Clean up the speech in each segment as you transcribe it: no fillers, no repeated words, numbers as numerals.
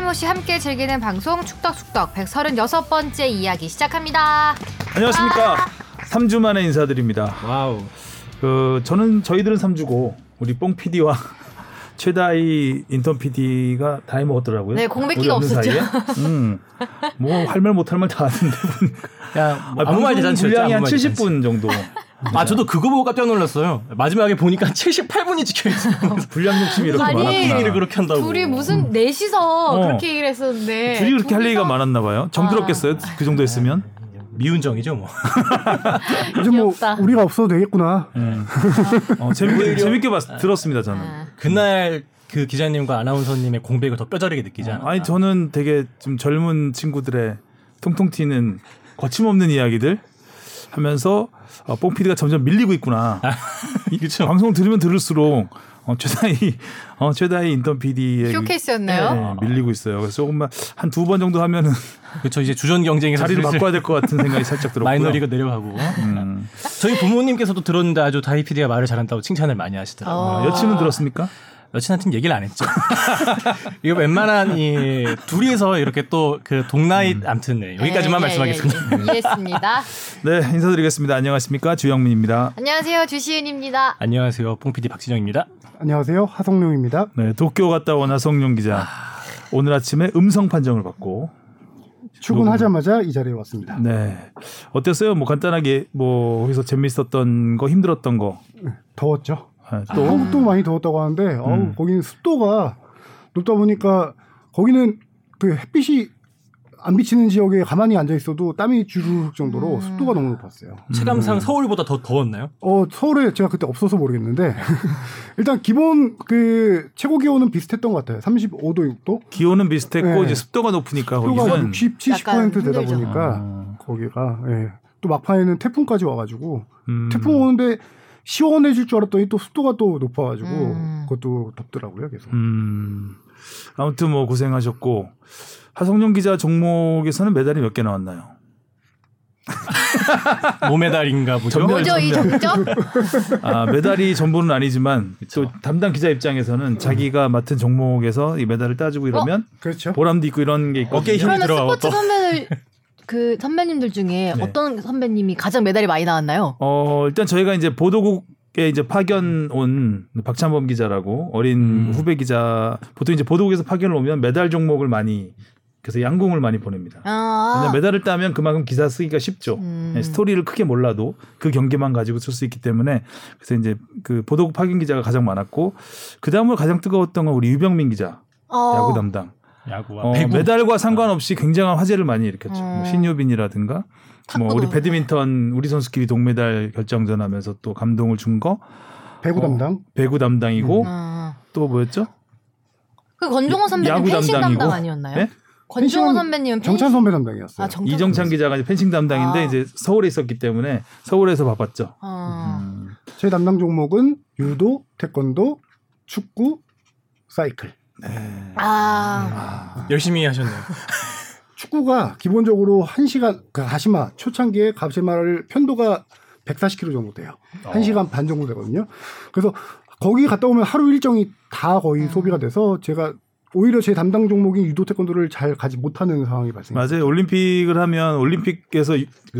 할모씨 함께 즐기는 방송 축덕숙덕 136번째 이야기 시작합니다. 안녕하십니까. 3주 만에 인사드립니다. 와우. 저희들은 3주고 우리 뽕 PD와 최다희 인턴 PD가 다이 먹었더라고요. 네, 공백기가 없었죠. 뭐 할 말 못 할 말 다 하던데. 야, 뭐 아무 말 대잔치. 분량이 한 70분 정도. 아, 저도 그거 보고 깜짝 놀랐어요. 마지막에 보니까 78분이 찍혀있어요. 분량 욕심이 이렇게 많았구나. 일을 그렇게 한다고. 둘이 무슨 넷이서 그렇게 일을 했었는데. 둘이 그렇게 할 얘기가 많았나 봐요. 정들었겠어요? 그 정도 했으면. 미운정이죠 뭐. 이제 뭐 우리가 없어도 되겠구나. 재밌게 들었습니다 저는. 그날 그 기자님과 아나운서님의 공백을 더 뼈저리게 느끼지 않았나. 아니 저는 되게 좀 젊은 친구들의 통통 튀는 거침없는 이야기들 하면서 뽕 PD가 점점 밀리고 있구나. 그렇죠. 방송 들으면 들을수록 최다희 인턴 PD의 쇼케이스였나요? 네, 밀리고 있어요. 그래서 조금만 한 두 번 정도 하면은 그렇죠. 이제 주전 경쟁에서 자리를 바꿔야 될 것 같은 생각이 살짝 들었고요. 마이너리가 내려가고. 저희 부모님께서도 들었는데 아주 다희 PD가 말을 잘한다고 칭찬을 많이 하시더라고요. 여친은 들었습니까? 여친한테는 얘기를 안 했죠. 이거 웬만한 이 둘이서 이렇게 또 그 동나이 아무튼 네, 여기까지만 말씀하겠습니다. 이해했습니다. 네, 인사드리겠습니다. 안녕하십니까, 주영민입니다. 안녕하세요, 주시은입니다. 안녕하세요, 뽕 PD 박진영입니다. 안녕하세요, 하성룡입니다. 네, 도쿄 갔다 온 하성룡 기자. 오늘 아침에 음성 판정을 받고 출근하자마자 이 자리에 왔습니다. 네, 어땠어요? 뭐 간단하게 뭐 거기서 재밌었던 거, 힘들었던 거. 더웠죠. 또 한국도 많이 더웠다고 하는데 거기는 습도가 높다 보니까 거기는 그 햇빛이 안 비치는 지역에 가만히 앉아 있어도 땀이 주르륵 정도로 습도가 너무 높았어요. 체감상 서울보다 더 더웠나요? 서울에 제가 그때 없어서 모르겠는데 일단 기본 그 최고 기온은 비슷했던 것 같아요. 35도, 6도. 기온은 비슷했고 이제 습도가 높으니까 습도가 60, 70% 되다 보니까 거기가 또 막판에는 태풍까지 와가지고 태풍 오는데 시원해질 줄 알았더니 또 습도가 또 높아가지고 그것도 덥더라고요 계속. 아무튼 뭐 고생하셨고 하성룡 기자 종목에서는 메달이 몇 개 나왔나요? 모메달인가 보죠. 점점. 아 메달이 전부는 아니지만 그쵸. 또 담당 기자 입장에서는 자기가 맡은 종목에서 이 메달을 따주고 이러면 그렇죠. 보람도 있고 이런 게 있고 어깨에 힘이 들어가고. 스포츠 선배들 그 선배님들 중에 어떤 선배님이 가장 메달이 많이 나왔나요? 일단 저희가 이제 보도국에 이제 파견 온 박찬범 기자라고 어린 후배 기자 보통 이제 보도국에서 파견을 오면 메달 종목을 많이 그래서 양궁을 많이 보냅니다. 메달을 따면 그만큼 기사 쓰기가 쉽죠. 스토리를 크게 몰라도 그 경기만 가지고 쓸 수 있기 때문에 그래서 이제 그 보도국 파견 기자가 가장 많았고 그 다음으로 가장 뜨거웠던 건 우리 유병민 기자 야구 담당. 메달과 상관없이 굉장한 화제를 많이 일으켰죠. 뭐 신유빈이라든가 뭐 우리 배드민턴 우리 선수끼리 동메달 결정전 하면서 또 감동을 준 거 배구 담당 배구 담당이고 또 뭐였죠? 그 권종호 선배님 펜싱 담당 아니었나요? 네? 권종호 선배님은 정찬 선배 담당이었어요. 이정찬 기자가 이제 펜싱 담당인데 이제 서울에 있었기 때문에 서울에서 바빴죠. 제 담당 종목은 유도, 태권도, 축구, 사이클. 네. 열심히 하셨네요. 축구가 기본적으로 1시간 가시마 초창기에 가시마를 편도가 140km 정도 돼요. 1시간 반 정도 되거든요. 그래서 거기 갔다 오면 하루 일정이 다 거의 소비가 돼서 제가 오히려 제 담당 종목인 유도 태권도를 잘 가지 못하는 상황이 발생했어요. 맞아요. 올림픽을 하면 올림픽에서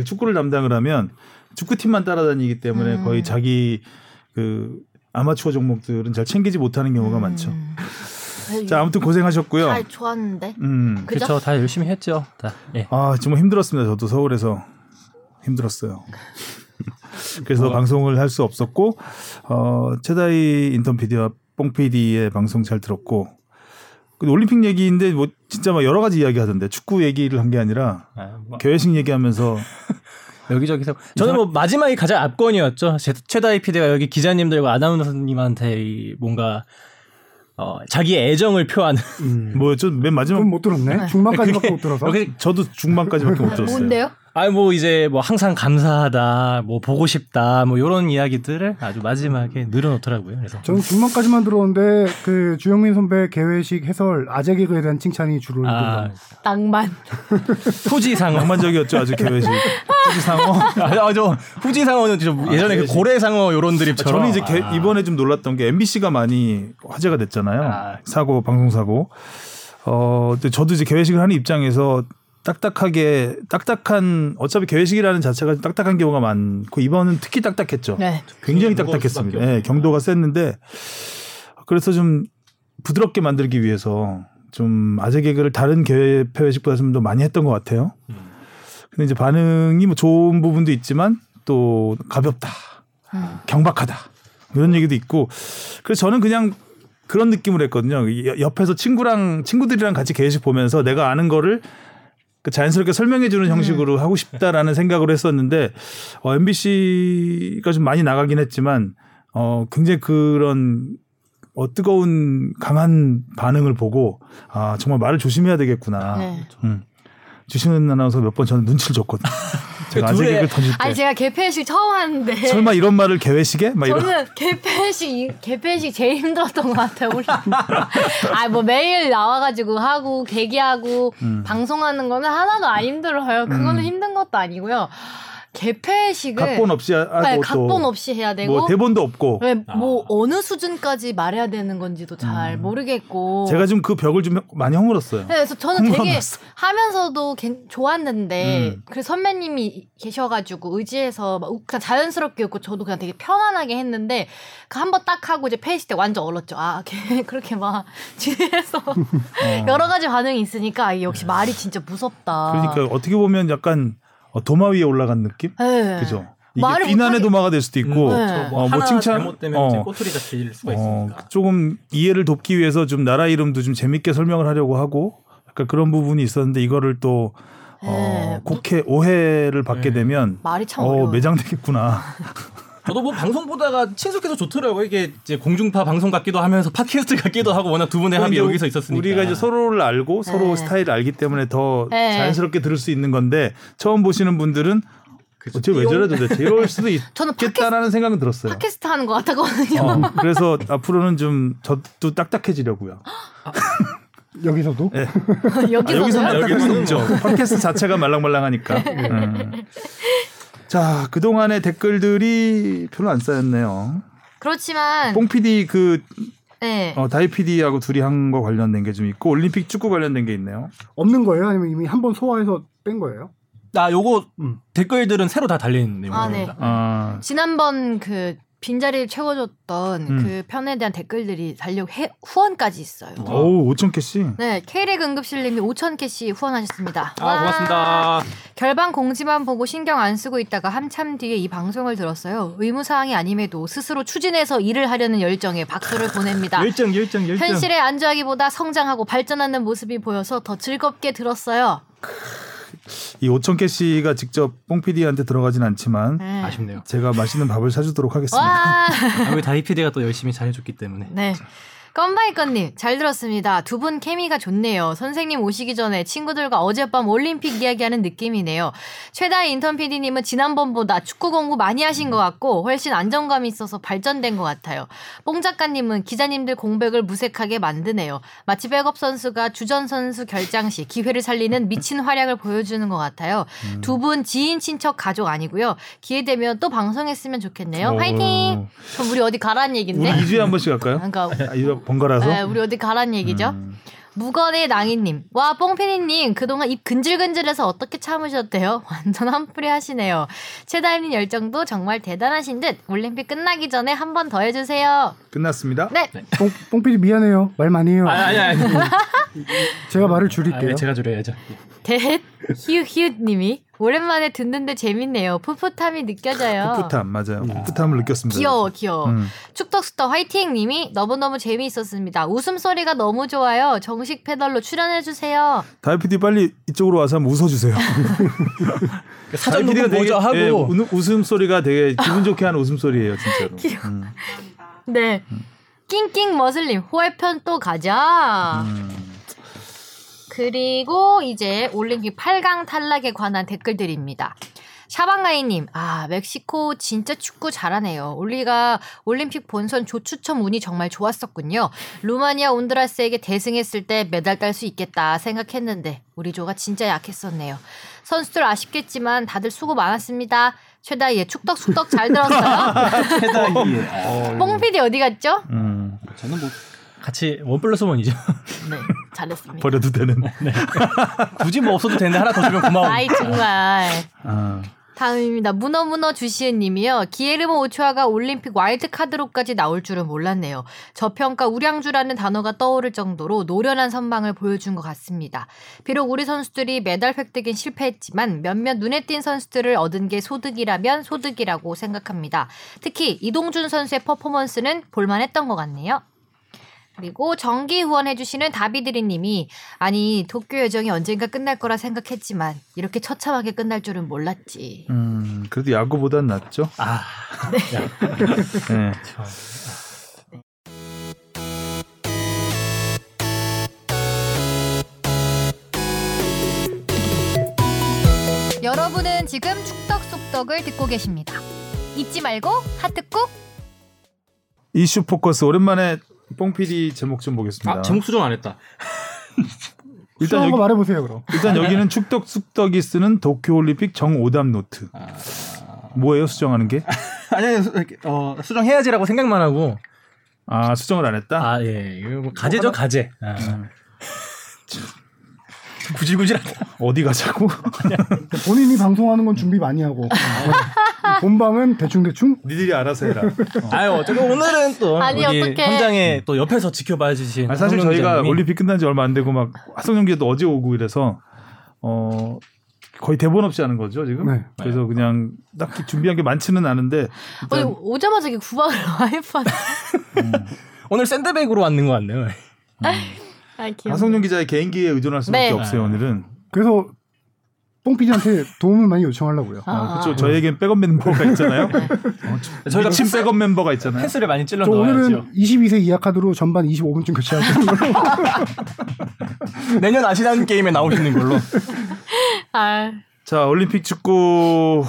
축구를 담당을 하면 축구팀만 따라다니기 때문에 거의 자기 그 아마추어 종목들은 잘 챙기지 못하는 경우가 많죠. 자 아무튼 고생하셨고요. 잘 좋았는데. 그렇죠. 다 열심히 했죠. 다. 예. 아 정말 힘들었습니다. 저도 서울에서 힘들었어요. 그래서 방송을 할 수 없었고 최다희 인턴 PD와 뽕 PD의 방송 잘 들었고. 근데 올림픽 얘기인데 뭐 진짜 막 여러 가지 이야기 하던데 축구 얘기를 한 게 아니라 교회식 얘기하면서. 여기저기서 저는 뭐 마지막이 가장 압권이었죠. 최다희 PD가 여기 기자님들과 아나운서님한테 뭔가 자기의 애정을 표하는 뭐였죠? 맨 마지막 못 들었네. 중반까지밖에 못 들어서. 저도 중반까지밖에 못 들었어요. 뭔데요? 뭐 이제 뭐 항상 감사하다, 뭐 보고 싶다, 뭐 이런 이야기들을 아주 마지막에 늘어놓더라고요. 그래서 저는 중반까지만 들었는데 그 주영민 선배 개회식 해설 아재 개그에 대한 칭찬이 주로 있더라고요. 땅만 후지상어 낭만적이었죠 아주 개회식. 후지상어. 저 후지상어는 좀 예전에 그 고래상어 요런 드립처럼. 저는 이제 이번에 좀 놀랐던 게 MBC가 많이 화제가 됐잖아요. 사고 방송 사고. 저도 이제 개회식을 하는 입장에서 딱딱한 어차피 개회식이라는 자체가 딱딱한 경우가 많고 이번은 특히 딱딱했죠. 네. 굉장히 딱딱했습니다. 네, 경도가 셌는데 그래서 좀 부드럽게 만들기 위해서 좀 아재 개그를 다른 개회식보다 좀 더 많이 했던 것 같아요. 근데 이제 반응이 뭐 좋은 부분도 있지만 또 가볍다, 경박하다 이런 얘기도 있고 그래서 저는 그냥 그런 느낌으로 했거든요. 옆에서 친구들이랑 같이 개회식 보면서 내가 아는 거를 자연스럽게 설명해주는 형식으로 하고 싶다라는 생각으로 했었는데 MBC가 좀 많이 나가긴 했지만 굉장히 그런 뜨거운 강한 반응을 보고 아 정말 말을 조심해야 되겠구나. 네. 주시은 아나운서 몇 번 저는 눈치를 줬거든요. 제가 아재개그를 던질 때. 아니 제가 개폐식 처음 하는데. 설마 이런 말을 개회식에? 막 저는 이런. 개폐식 제일 힘들었던 것 같아요. 아 뭐 매일 나와가지고 하고 대기하고 방송하는 거는 하나도 안 힘들어요. 그거는 힘든 것도 아니고요. 개폐식을 각본 없이 하고 그러니까 각본 없이 해야 되고 뭐 대본도 없고 네, 뭐 어느 수준까지 말해야 되는 건지도 잘 모르겠고 제가 좀 그 벽을 좀 많이 허물었어요. 네, 그래서 저는 되게 하면서도 좋았는데 그 선배님이 계셔가지고 의지해서 막 그냥 자연스럽게 웃고 저도 그냥 되게 편안하게 했는데 그 한 번 딱 하고 이제 페이지 때 완전 얼었죠. 아 그렇게 막 지내서 여러 가지 반응이 있으니까 역시 말이 진짜 무섭다. 그러니까 어떻게 보면 약간 도마 위에 올라간 느낌? 네. 그죠? 이게 비난의 도마가 될 수도 있고, 네. 하나 잘못되면 이제 꼬투리가 질 수가 있으니까. 조금 이해를 돕기 위해서 좀 나라 이름도 좀 재밌게 설명을 하려고 하고, 약간 그런 부분이 있었는데 이거를 또 네. 오해를 받게 되면 말이 참 매장되겠구나. 저도 뭐 방송 보다가 친숙해서 좋더라고요. 이게 이제 공중파 방송 같기도 하면서 팟캐스트 같기도 하고 워낙 두 분의 합이 여기서 있었으니까 우리가 이제 서로를 알고 서로 스타일을 알기 때문에 더 자연스럽게 들을 수 있는 건데 처음 보시는 분들은 어째 왜 저래 도대체 이럴 수도 있겠다라는 생각은 들었어요. 팟캐스트 하는 것 같았거든요. 그래서 앞으로는 좀 저도 딱딱해지려고요. 여기서도? 네. 여기서는 딱딱할 수 없죠. 팟캐스트 자체가 말랑말랑하니까. 자, 그동안의 댓글들이 별로 안 쌓였네요. 그렇지만 뽕 PD 네. 다이 PD하고 둘이 한 거 관련된 게 좀 있고 올림픽 축구 관련된 게 있네요. 없는 거예요? 아니면 이미 한 번 소화해서 뺀 거예요? 요거 댓글들은 새로 다 달린 내용입니다. 네. 지난번 빈자리를 채워줬던 그 편에 대한 댓글들이 후원까지 있어요. 오, 5,000개씩? 네, K리그 응급실님이 5,000개씩 후원하셨습니다. 고맙습니다. 결방 공지만 보고 신경 안 쓰고 있다가 한참 뒤에 이 방송을 들었어요. 의무사항이 아님에도 스스로 추진해서 일을 하려는 열정에 박수를 보냅니다. 열정. 현실에 안주하기보다 성장하고 발전하는 모습이 보여서 더 즐겁게 들었어요. 이 5,000개씨가 직접 뽕PD한테 들어가진 않지만 아쉽네요. 제가 맛있는 밥을 사주도록 하겠습니다. 우리 다이PD가 또 열심히 잘해줬기 때문에. 네. 껌바이건님 잘 들었습니다. 두 분 케미가 좋네요. 선생님 오시기 전에 친구들과 어젯밤 올림픽 이야기하는 느낌이네요. 최다희 인턴 PD님은 지난번보다 축구 공부 많이 하신 것 같고 훨씬 안정감이 있어서 발전된 것 같아요. 뽕 작가님은 기자님들 공백을 무색하게 만드네요. 마치 백업 선수가 주전 선수 결장 시 기회를 살리는 미친 활약을 보여주는 것 같아요. 두 분 지인, 친척, 가족 아니고요. 기회되면 또 방송했으면 좋겠네요. 화이팅! 그럼 우리 어디 가라는 얘긴데? 우리 2주에 한 번씩 갈까요? 번갈아서? 네, 우리 어디 가란 얘기죠? 무건의 낭이님. 와, 뽕피디님 그동안 입 근질근질해서 어떻게 참으셨대요? 완전 한풀이 하시네요. 최다임님 열정도 정말 대단하신 듯. 올림픽 끝나기 전에 한 번 더 해주세요. 끝났습니다. 네. 뽕피디 미안해요. 말 많이 해요. 아니. 제가 말을 줄일게요. 제가 줄여야죠. 히읗님이 오랜만에 듣는데 재밌네요. 풋풋함이 느껴져요. 풋풋함 맞아요. 풋풋함을 느꼈습니다. 귀여워. 축덕수터 화이팅님이 너무너무 재미있었습니다. 웃음소리가 너무 좋아요. 정식 패널로 출연해주세요. 다이피디 빨리 이쪽으로 와서 한번 웃어주세요. 사전 녹음 먼저 하고 예, 웃음소리가 되게 기분 좋게 하는 웃음소리예요. 진짜로. 귀여워. 네. 낑낑 머슬님 호해편 또 가자. 그리고 이제 올림픽 8강 탈락에 관한 댓글들입니다. 샤방가이님, 멕시코 진짜 축구 잘하네요. 올림픽 본선 조추첨 운이 정말 좋았었군요. 루마니아 온드라스에게 대승했을 때 메달 딸 수 있겠다 생각했는데 우리 조가 진짜 약했었네요. 선수들 아쉽겠지만 다들 수고 많았습니다. 최다희의 축덕숙덕 잘 들었어요. 최다희의. 뽕피디 어디 갔죠? 저는 같이 원 플러스 원이죠. 네, 잘했습니다. 버려도 되는. 네. 굳이 뭐 없어도 되는데 하나 더 주면 고마워. 아이 정말. 다음입니다. 문어문어 주시은님이요. 기에르모 오초아가 올림픽 와일드카드로까지 나올 줄은 몰랐네요. 저평가 우량주라는 단어가 떠오를 정도로 노련한 선방을 보여준 것 같습니다. 비록 우리 선수들이 메달 획득엔 실패했지만 몇몇 눈에 띈 선수들을 얻은 게 소득이라면 소득이라고 생각합니다. 특히 이동준 선수의 퍼포먼스는 볼만했던 것 같네요. 그리고 정기 후원해주시는 다비드리님이 아니 도쿄 여정이 언젠가 끝날 거라 생각했지만 이렇게 처참하게 끝날 줄은 몰랐지. 그래도 야구보단 낫죠. 아, 네. 네. 여러분은 지금 축덕 속덕을 듣고 계십니다. 잊지 말고 하트 꾹. 이슈 포커스 오랜만에. 뽕피디 제목 좀 보겠습니다. 아, 제목 수정 안 했다. 일단 한번 말해보세요 그럼. 일단 여기는 축덕숙덕이 쓰는 도쿄올림픽 정오답 노트. 아... 뭐예요 수정하는 게? 아니 수정해야지라고 생각만 하고. 아 수정을 안 했다? 아 예. 가제죠 하나... 가제. 아. 구질구질하다. 어디 가자고? 본인이 방송하는 건 준비 많이 하고 본방은 대충 니들이 알아서 해라. 아유 어쨌든 오늘은 또 아니, 우리 어떡해. 현장에 또 옆에서 지켜봐 주신. 사실 저희가 올림픽 끝난 지 얼마 안 되고 막 하성룡 기자도 어제 오고 이래서 거의 대본 없이 하는 거죠 지금. 네. 그래서 그냥 딱히 준비한 게 많지는 않은데. 아니, 오자마자 이게 구박을 아예 받아. 오늘 샌드백으로 왔는 것 같네요. 하성룡 기자의 개인기에 의존할 수밖에 네. 없어요 오늘은. 그래서 뽕피디한테 도움을 많이 요청하려고요. 그렇죠. 저희에겐 백업 멤버가 있잖아요. 저희가 침 백업 멤버가 있잖아요. 패스를 많이 찔러 넣어야죠. 오늘은 22세 이하 카드로 전반 25분쯤 교체하는 걸로. 내년 아시안 게임에 나오시는 걸로. 아. 자 올림픽 축구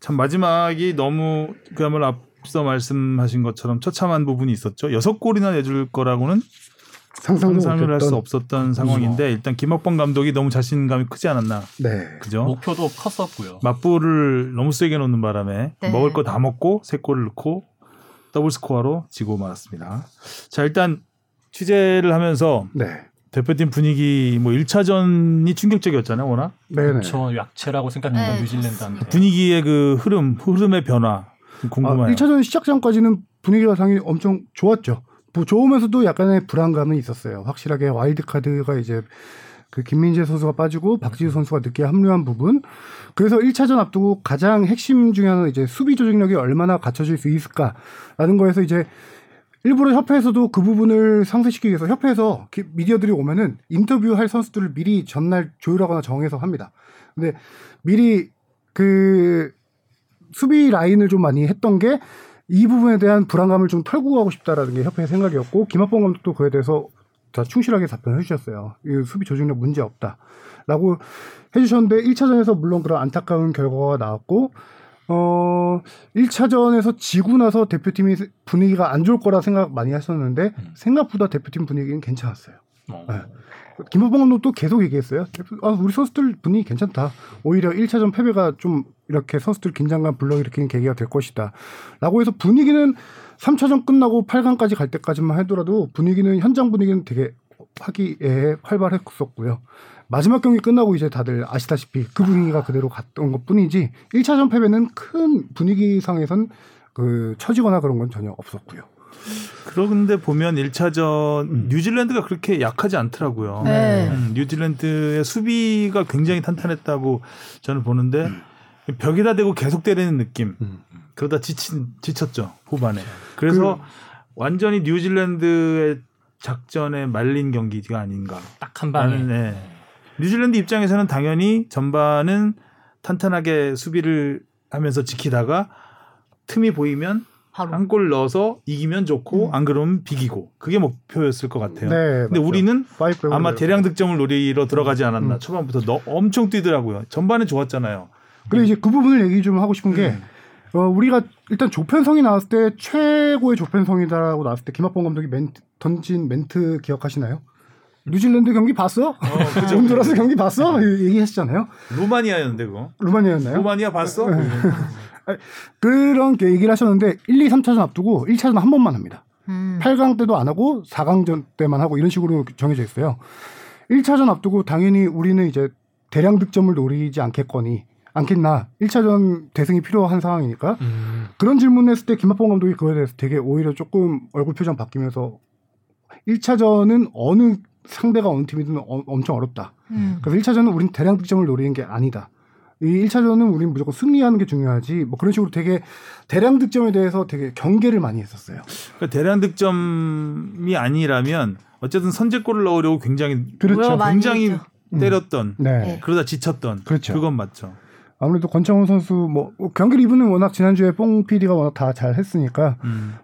참 마지막이 너무 그야말로 앞서 말씀하신 것처럼 처참한 부분이 있었죠. 6골이나 내줄 거라고는. 상상을 할 수 없었던 상황인데 일단 김학범 감독이 너무 자신감이 크지 않았나. 네. 그죠? 목표도 컸었고요. 맞불을 너무 세게 놓는 바람에 네. 먹을 거 다 먹고 3골을 넣고 더블 스코어로 지고 말았습니다. 자 일단 취재를 하면서 네. 대표팀 분위기 뭐 1차전이 충격적이었잖아요 워낙. 네네. 그렇죠. 약체라고 생각합니다. 네. 뉴질랜드한테. 분위기의 그 흐름의 변화 궁금해요. 1차전 시작 전까지는 분위기가 상당히 엄청 좋았죠. 좋으면서도 약간의 불안감은 있었어요. 확실하게 와일드카드가 이제 그 김민재 선수가 빠지고 박지수 선수가 늦게 합류한 부분. 그래서 1차전 앞두고 가장 핵심 중에 하나는 이제 수비 조직력이 얼마나 갖춰질 수 있을까라는 거에서 이제 일부러 협회에서도 그 부분을 상쇄시키기 위해서 협회에서 미디어들이 오면은 인터뷰할 선수들을 미리 전날 조율하거나 정해서 합니다. 근데 미리 그 수비 라인을 좀 많이 했던 게 이 부분에 대한 불안감을 좀 털고 가고 싶다라는 게 협회의 생각이었고 김학범 감독도 그에 대해서 다 충실하게 답변을 해주셨어요. 이 수비 조직력 문제 없다라고 해주셨는데 1차전에서 물론 그런 안타까운 결과가 나왔고 1차전에서 지고 나서 대표팀이 분위기가 안 좋을 거라 생각 많이 하셨는데 생각보다 대표팀 분위기는 괜찮았어요. 네. 김학범 감독도 계속 얘기했어요. 아, 우리 선수들 분위기 괜찮다. 오히려 1차전 패배가 좀 이렇게 선수들 긴장감 불러일으키는 계기가 될 것이다 라고 해서 분위기는 3차전 끝나고 8강까지 갈 때까지만 해더라도 분위기는 현장 분위기는 되게 화기애애 활발했었고요. 마지막 경기 끝나고 이제 다들 아시다시피 그 분위기가 그대로 갔던 것뿐이지 1차전 패배는 큰 분위기상에선 그 처지거나 그런 건 전혀 없었고요. 그런데 보면 1차전 뉴질랜드가 그렇게 약하지 않더라고요. 네. 뉴질랜드의 수비가 굉장히 탄탄했다고 저는 보는데 벽에다 대고 계속 때리는 느낌. 그러다 지쳤죠 후반에. 그래서 완전히 뉴질랜드의 작전에 말린 경기가 아닌가. 딱 한 방에. 네. 뉴질랜드 입장에서는 당연히 전반은 탄탄하게 수비를 하면서 지키다가 틈이 보이면 한 골 넣어서 이기면 좋고 안 그러면 비기고 그게 목표였을 것 같아요. 네, 근데 맞죠. 우리는 아마 대량 득점을 노리러 들어가지 않았나. 초반부터 엄청 뛰더라고요. 전반에 좋았잖아요. 그리고 이제 그 부분을 얘기 좀 하고 싶은 게 우리가 일단 조편성이 나왔을 때 최고의 조편성이다라고 나왔을 때 김학범 감독이 던진 멘트 기억하시나요? 뉴질랜드 경기 봤어? 온두라스 경기 봤어? 얘기했잖아요. 루마니아였는데 그거. 루마니아였나요? 루마니아 봤어? 그런 얘기를 하셨는데 1, 2, 3차전 앞두고 1차전 한 번만 합니다. 8강 때도 안 하고 4강전 때만 하고 이런 식으로 정해져 있어요. 1차전 앞두고 당연히 우리는 이제 대량 득점을 노리지 않겠나. 1차전 대승이 필요한 상황이니까. 그런 질문했을 때 김학범 감독이 그거에 대해서 되게 오히려 조금 얼굴 표정 바뀌면서 1차전은 어느 상대가 어느 팀이든 엄청 어렵다. 그래서 1차전은 우린 대량 득점을 노리는 게 아니다. 이 1차전은 우린 무조건 승리하는 게 중요하지. 뭐 그런 식으로 되게 대량 득점에 대해서 되게 경계를 많이 했었어요. 그러니까 대량 득점이 아니라면 어쨌든 선제골을 넣으려고 굉장히 때렸던 네. 그러다 지쳤던 그렇죠. 그건 맞죠. 아무래도 권창훈 선수 뭐 경기 리뷰는 워낙 지난주에 뽕 PD가 워낙 다 잘 했으니까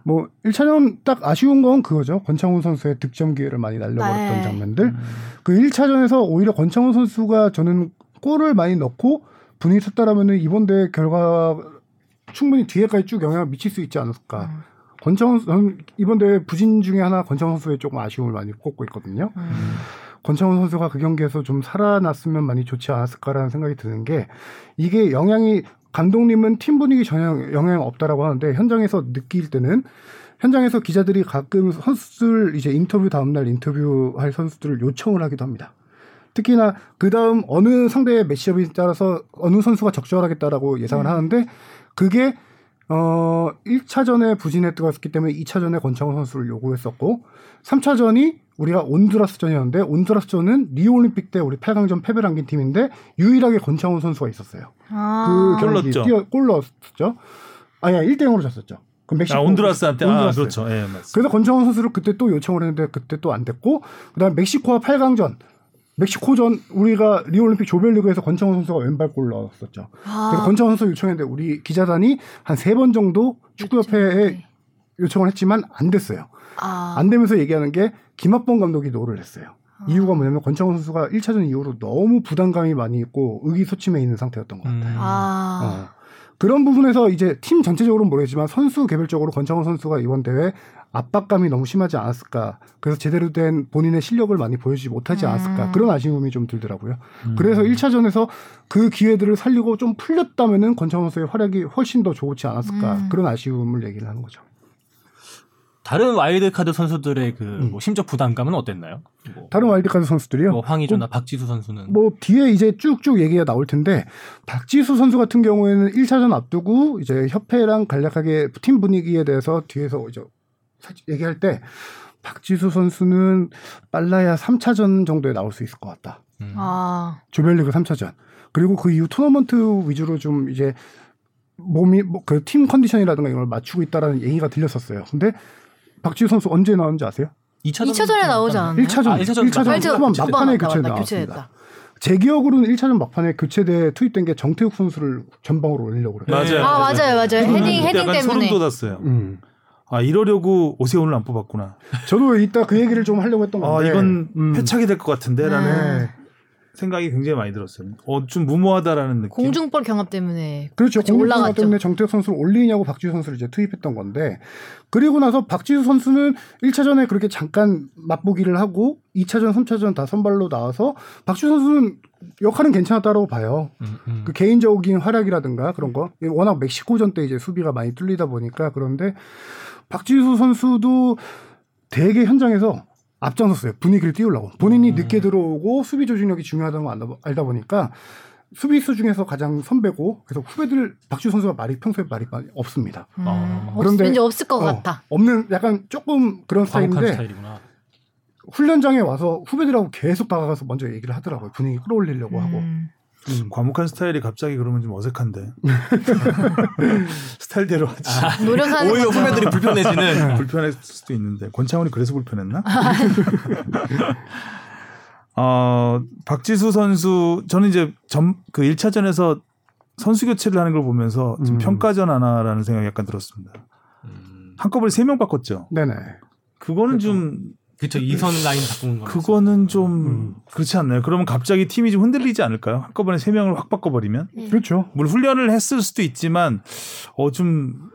뭐 1차전 딱 아쉬운 건 그거죠. 권창훈 선수의 득점 기회를 많이 날려버렸던 네. 장면들. 그 1차전에서 오히려 권창훈 선수가 저는 골을 많이 넣고 분위기 섰다라면은 이번 대회 결과 충분히 뒤에까지 쭉 영향을 미칠 수 있지 않을까. 권창훈 이번 대회 부진 중에 하나 권창훈 선수의 조금 아쉬움을 많이 꼽고 있거든요. 권창훈 선수가 그 경기에서 좀 살아났으면 많이 좋지 않았을까라는 생각이 드는 게 이게 영향이 감독님은 팀 분위기 전혀 영향 없다라고 하는데 현장에서 느낄 때는 현장에서 기자들이 가끔 선수들 이제 인터뷰 다음날 인터뷰할 선수들을 요청을 하기도 합니다. 특히나 그 다음 어느 상대의 매치업에 따라서 어느 선수가 적절하겠다라고 예상을 하는데 그게 1차전에 부진에 들어갔기 때문에 2차전에 권창훈 선수를 요구했었고 3차전이 우리가 온두라스전이었는데 온두라스전은 리오올림픽 때 우리 8강전 패배를 안긴 팀인데 유일하게 권창훈 선수가 있었어요. 그 경기 골 넣었죠. 아니야 1대0으로 졌었죠. 온두라스한테 그렇죠. 예, 맞습니다. 그래서 권창훈 선수를 그때 또 요청을 했는데 그때 또 안 됐고 그다음 멕시코와 8강전 멕시코전 우리가 리오올림픽 조별리그에서 권창훈 선수가 왼발골 넣었었죠. 그래서 권창훈 선수 요청했는데 우리 기자단이 한 3번 정도 축구협회에 요청을 했지만 안 됐어요. 안 되면서 얘기하는 게 김학범 감독이 노를 했어요. 이유가 뭐냐면 권창훈 선수가 1차전 이후로 너무 부담감이 많이 있고 의기소침해 있는 상태였던 것 같아요. 그런 부분에서 이제 팀 전체적으로는 모르겠지만 선수 개별적으로 권창훈 선수가 이번 대회 압박감이 너무 심하지 않았을까. 그래서 제대로 된 본인의 실력을 많이 보여주지 못하지 않았을까. 그런 아쉬움이 좀 들더라고요. 그래서 1차전에서 그 기회들을 살리고 좀 풀렸다면은 권창훈 선수의 활약이 훨씬 더 좋지 않았을까. 그런 아쉬움을 얘기를 하는 거죠. 다른 와일드카드 선수들의 그 뭐 심적 부담감은 어땠나요? 뭐 다른 와일드카드 선수들이요? 뭐 황의조나 박지수 선수는 뭐 뒤에 이제 쭉쭉 얘기가 나올 텐데 박지수 선수 같은 경우에는 1차전 앞두고 이제 협회랑 간략하게 팀 분위기에 대해서 뒤에서 이제 얘기할 때 박지수 선수는 빨라야 3차전 정도에 나올 수 있을 것 같다. 조별리그 3차전 그리고 그 이후 토너먼트 위주로 좀 이제 몸이 뭐 그 팀 컨디션이라든가 이걸 맞추고 있다라는 얘기가 들렸었어요. 근데 박지수 선수 언제 나왔는지 아세요? 2차전에 나오지 않았나요? 1차전 막판에 교체됐다. 제 기억으로는 1차전 막판에 교체대에 투입된 게 정태욱 선수를 전방으로 올리려고 그래요. 맞아요. 헤딩 때문에. 소름 돋았어요. 이러려고 오세훈을 안 뽑았구나. 저도 이따 그 얘기를 좀 하려고 했던 건데 이건 패착이 될 것 같은데 라는 생각이 굉장히 많이 들었어요. 좀 무모하다라는 느낌. 공중볼 경합 때문에 그렇죠. 공중볼 경합 때문에 정태욱 선수를 올리냐고 박지수 선수를 이제 투입했던 건데 그리고 나서 박지수 선수는 1차전에 그렇게 잠깐 맛보기를 하고 2차전, 3차전 다 선발로 나와서 박지수 선수는 역할은 괜찮았다고 봐요. 그 개인적인 활약이라든가 그런 거 워낙 멕시코전 때 이제 수비가 많이 뚫리다 보니까 그런데 박지수 선수도 되게 현장에서 앞장섰어요. 분위기를 띄우려고. 본인이 늦게 들어오고 수비 조직력이 중요하다는 걸 알다 보니까 수비수 중에서 가장 선배고 그래서 후배들 박지수 선수가 평소에 말이 많이 없습니다. 그런데 왠지 없을 것 같아. 없는 약간 조금 그런 스타일인데 스타일이구나. 훈련장에 와서 후배들하고 계속 다가가서 먼저 얘기를 하더라고요. 분위기 끌어올리려고 하고. 과묵한 스타일이 갑자기 그러면 좀 어색한데 스타일대로 하지. 오히려 후배들이 불편해지는 불편할 수도 있는데 권창훈이 그래서 불편했나? 박지수 선수 저는 이제 그 1차전에서 선수 교체를 하는 걸 보면서 지금 평가전 하나라는 생각이 약간 들었습니다. 한꺼번에 3명 바꿨죠. 네네. 그거는 좀 그렇죠. 2선 라인 바꾸는 거. 그거는 좀 그렇지 않나요? 그러면 갑자기 팀이 좀 흔들리지 않을까요? 한꺼번에 3명을 확 바꿔버리면. 그렇죠. 물론 훈련을 했을 수도 있지만 좀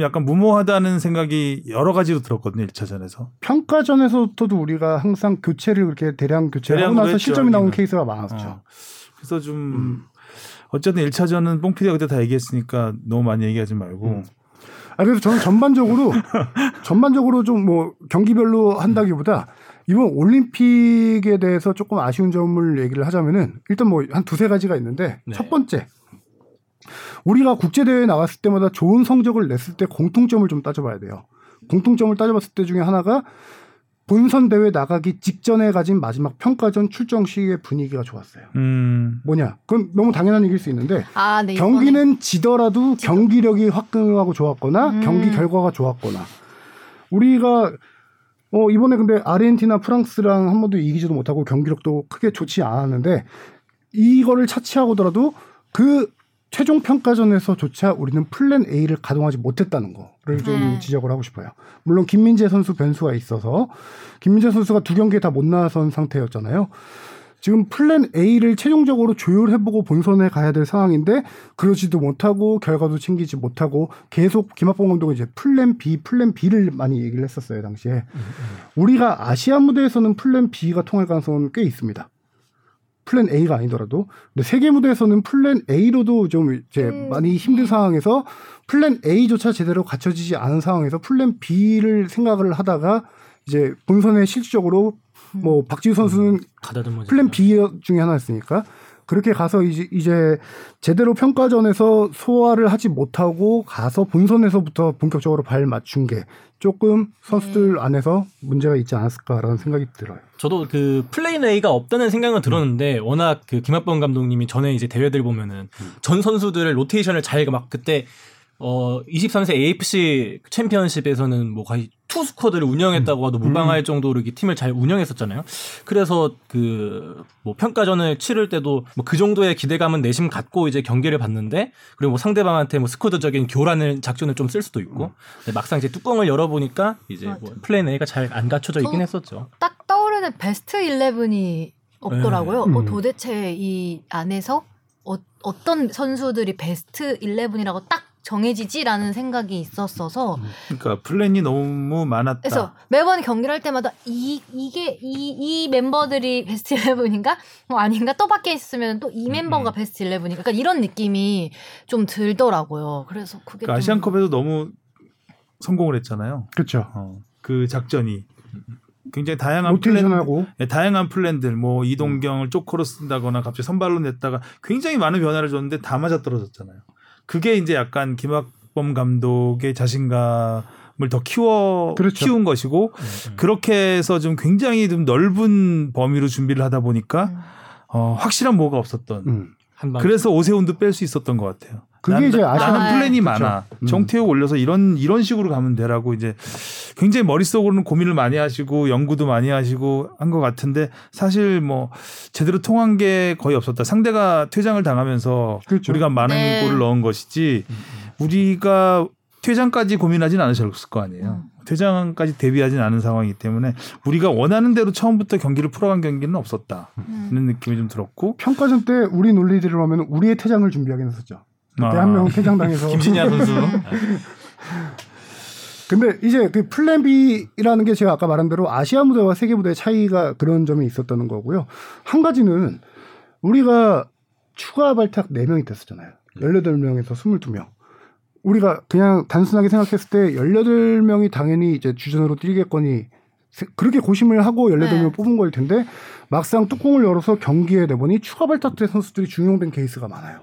약간 무모하다는 생각이 여러 가지로 들었거든요. 1차전에서. 평가전에서도 우리가 항상 교체를 그렇게 대량 교체를 하고 나서 실점이 나온 케이스가 많았죠. 그래서 좀 어쨌든 1차전은 뽕피디가 그때 다 얘기했으니까 너무 많이 얘기하지 말고 아, 그래서 저는 전반적으로 좀 뭐 경기별로 한다기보다 이번 올림픽에 대해서 조금 아쉬운 점을 얘기를 하자면은 일단 뭐 한 두세 가지가 있는데 네. 첫 번째. 우리가 국제대회에 나왔을 때마다 좋은 성적을 냈을 때 공통점을 좀 따져봐야 돼요. 공통점을 따져봤을 때 중에 하나가 본선대회 나가기 직전에 가진 마지막 평가전 출정 시의 분위기가 좋았어요. 뭐냐? 그럼 너무 당연한 얘기일 수 있는데 아, 네, 경기는 지더라도 경기력이 화끈하고 좋았거나 경기 결과가 좋았거나 우리가 이번에 근데 아르헨티나, 프랑스랑 한 번도 이기지도 못하고 경기력도 크게 좋지 않았는데 이거를 차치하고더라도 그 최종 평가전에서조차 우리는 플랜 A를 가동하지 못했다는 거를 좀 지적을 하고 싶어요. 물론 김민재 선수 변수가 있어서 김민재 선수가 두 경기에 다 못 나선 상태였잖아요. 지금 플랜 A를 최종적으로 조율해보고 본선에 가야 될 상황인데 그러지도 못하고 결과도 챙기지 못하고 계속 김학범 감독은 이제 플랜 B를 많이 얘기를 했었어요. 당시에. 우리가 아시아 무대에서는 플랜 B가 통할 가능성은 꽤 있습니다. 플랜 A가 아니더라도 근데 세계 무대에서는 플랜 A로도 좀 이제 많이 힘든 상황에서 플랜 A조차 제대로 갖춰지지 않은 상황에서 플랜 B를 생각을 하다가 이제 본선에 실질적으로 뭐 박지수 선수는 플랜 B 중에 하나였으니까 그렇게 가서 이제 제대로 평가전에서 소화를 하지 못하고 가서 본선에서부터 본격적으로 발 맞춘 게 조금 선수들 안에서 문제가 있지 않았을까라는 생각이 들어요. 저도 그 플레인 A가 없다는 생각은 들었는데 워낙 그 김학범 감독님이 전에 이제 대회들 보면은 전 선수들의 로테이션을 잘 막 그때 23세 AFC 챔피언십에서는 뭐 거의 투 스쿼드를 운영했다고 해도 무방할 정도로 팀을 잘 운영했었잖아요. 그래서 그 뭐 평가전을 치를 때도 뭐 그 정도의 기대감은 내심 갖고 이제 경기를 봤는데 그리고 뭐 상대방한테 뭐 스쿼드적인 교란을 작전을 좀 쓸 수도 있고 막상 이제 뚜껑을 열어보니까 이제 뭐 플랜 A가 잘 안 갖춰져 있긴 했었죠. 딱 떠오르는 베스트 11이 없더라고요. 도대체 이 안에서 어떤 선수들이 베스트 11이라고 딱 정해지지라는 생각이 있었어서 그러니까 플랜이 너무 많았다. 그래서 매번 경기를 할 때마다 이게 이 멤버들이 베스트 11인가? 아닌가? 또 밖에 있으면 또 이 멤버가 베스트 11인가? 그러니까 이런 느낌이 좀 들더라고요. 그래서 그게 그러니까 아시안컵에도 너무 성공을 했잖아요. 그렇죠. 그 작전이 굉장히 다양한 플랜하고 다양한 플랜들 뭐 이동경을 쪼코로 쓴다거나 갑자기 선발로 냈다가 굉장히 많은 변화를 줬는데 다 맞아떨어졌잖아요. 그게 이제 약간 김학범 감독의 자신감을 더 그렇죠. 키운 것이고 그렇게 해서 좀 굉장히 좀 넓은 범위로 준비를 하다 보니까 확실한 뭐가 없었던. 그래서 오세훈도 뺄 수 있었던 것 같아요. 그게 나는 플랜이 많아. 그렇죠. 정태욱 올려서 이런 식으로 가면 되라고 이제 굉장히 머릿속으로는 고민을 많이 하시고 연구도 많이 하시고 한 것 같은데 사실 뭐 제대로 통한 게 거의 없었다. 상대가 퇴장을 당하면서 그렇죠. 우리가 많은 골을 넣은 것이지 우리가 퇴장까지 고민하진 않으셨을 거 아니에요. 퇴장까지 대비하진 않은 상황이기 때문에 우리가 원하는 대로 처음부터 경기를 풀어간 경기는 없었다. 이런 느낌이 좀 들었고 평가전 때 우리 논리대로 하면 우리의 퇴장을 준비하긴 했었죠. 그때 한 명 퇴장당해서 김진야 선수. 근데 이제 그 플랜 B라는 게 제가 아까 말한 대로 아시아 무대와 세계 무대의 차이가 그런 점이 있었다는 거고요. 한 가지는 우리가 추가 발탁 4명이 됐었잖아요. 18명에서 22명. 우리가 그냥 단순하게 생각했을 때 18명이 당연히 이제 주전으로 뛰겠거니 그렇게 고심을 하고 18명을 뽑은 거일 텐데 막상 뚜껑을 열어서 경기에 내보니 추가 발탁된 선수들이 중용된 케이스가 많아요.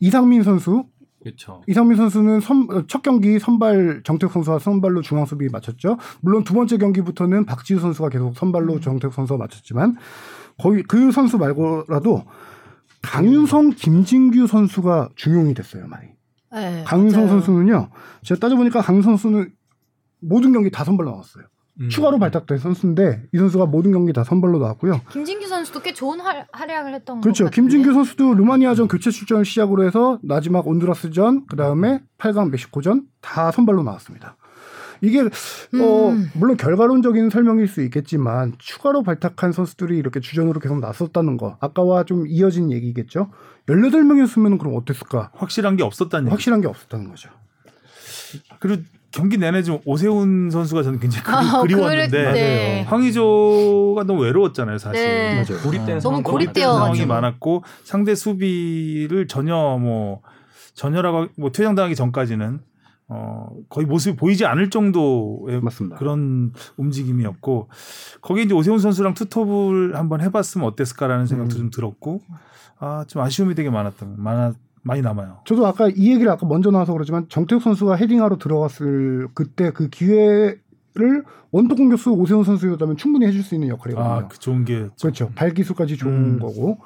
이상민 선수. 그렇죠. 이상민 선수는 첫 경기 선발 정태욱 선수와 선발로 중앙 수비 맞췄죠. 물론 두 번째 경기부터는 박지수 선수가 계속 선발로 정태욱 선수가 맞췄지만 거의 그 선수 말고라도 강윤성, 김진규 선수가 중용이 됐어요, 많이. 네, 강윤성 맞아요. 선수는요. 제가 따져보니까 강윤성 선수는 모든 경기 다 선발로 나왔어요. 추가로 발탁된 선수인데 이 선수가 모든 경기 다 선발로 나왔고요. 김진규 선수도 꽤 좋은 활약을 했던 그렇죠. 것 같아요. 김진규 선수도 루마니아전 교체 출전을 시작으로 해서 마지막 온두라스전 그다음에 8강 멕시코전 다 선발로 나왔습니다. 이게 물론 결과론적인 설명일 수 있겠지만 추가로 발탁한 선수들이 이렇게 주전으로 계속 나섰다는 거 아까와 좀 이어진 얘기겠죠. 18명이었으면 그럼 어땠을까? 확실한 게 없었다는 거죠. 그리고 경기 내내 좀 오세훈 선수가 저는 굉장히 그리웠는데 네. 황의조가 너무 외로웠잖아요 사실. 네. 고립된 너무 고립되어 상황이 많았고 상대 수비를 전혀 뭐 전혈하고 뭐 퇴장당하기 전까지는 거의 모습이 보이지 않을 정도의 맞습니다. 그런 움직임이었고 거기에 이제 오세훈 선수랑 투톱을 한번 해봤으면 어땠을까라는 생각도 좀 들었고 아, 좀 아쉬움이 되게 많이 남아요. 저도 아까 이 얘기를 아까 먼저 나와서 그러지만 정태욱 선수가 헤딩하러 들어갔을 그때 그 기회를 원톱 공격수 오세훈 선수였다면 충분히 해줄 수 있는 역할이거든요. 아, 그 좋은 게 그렇죠. 발기술까지 좋은 거고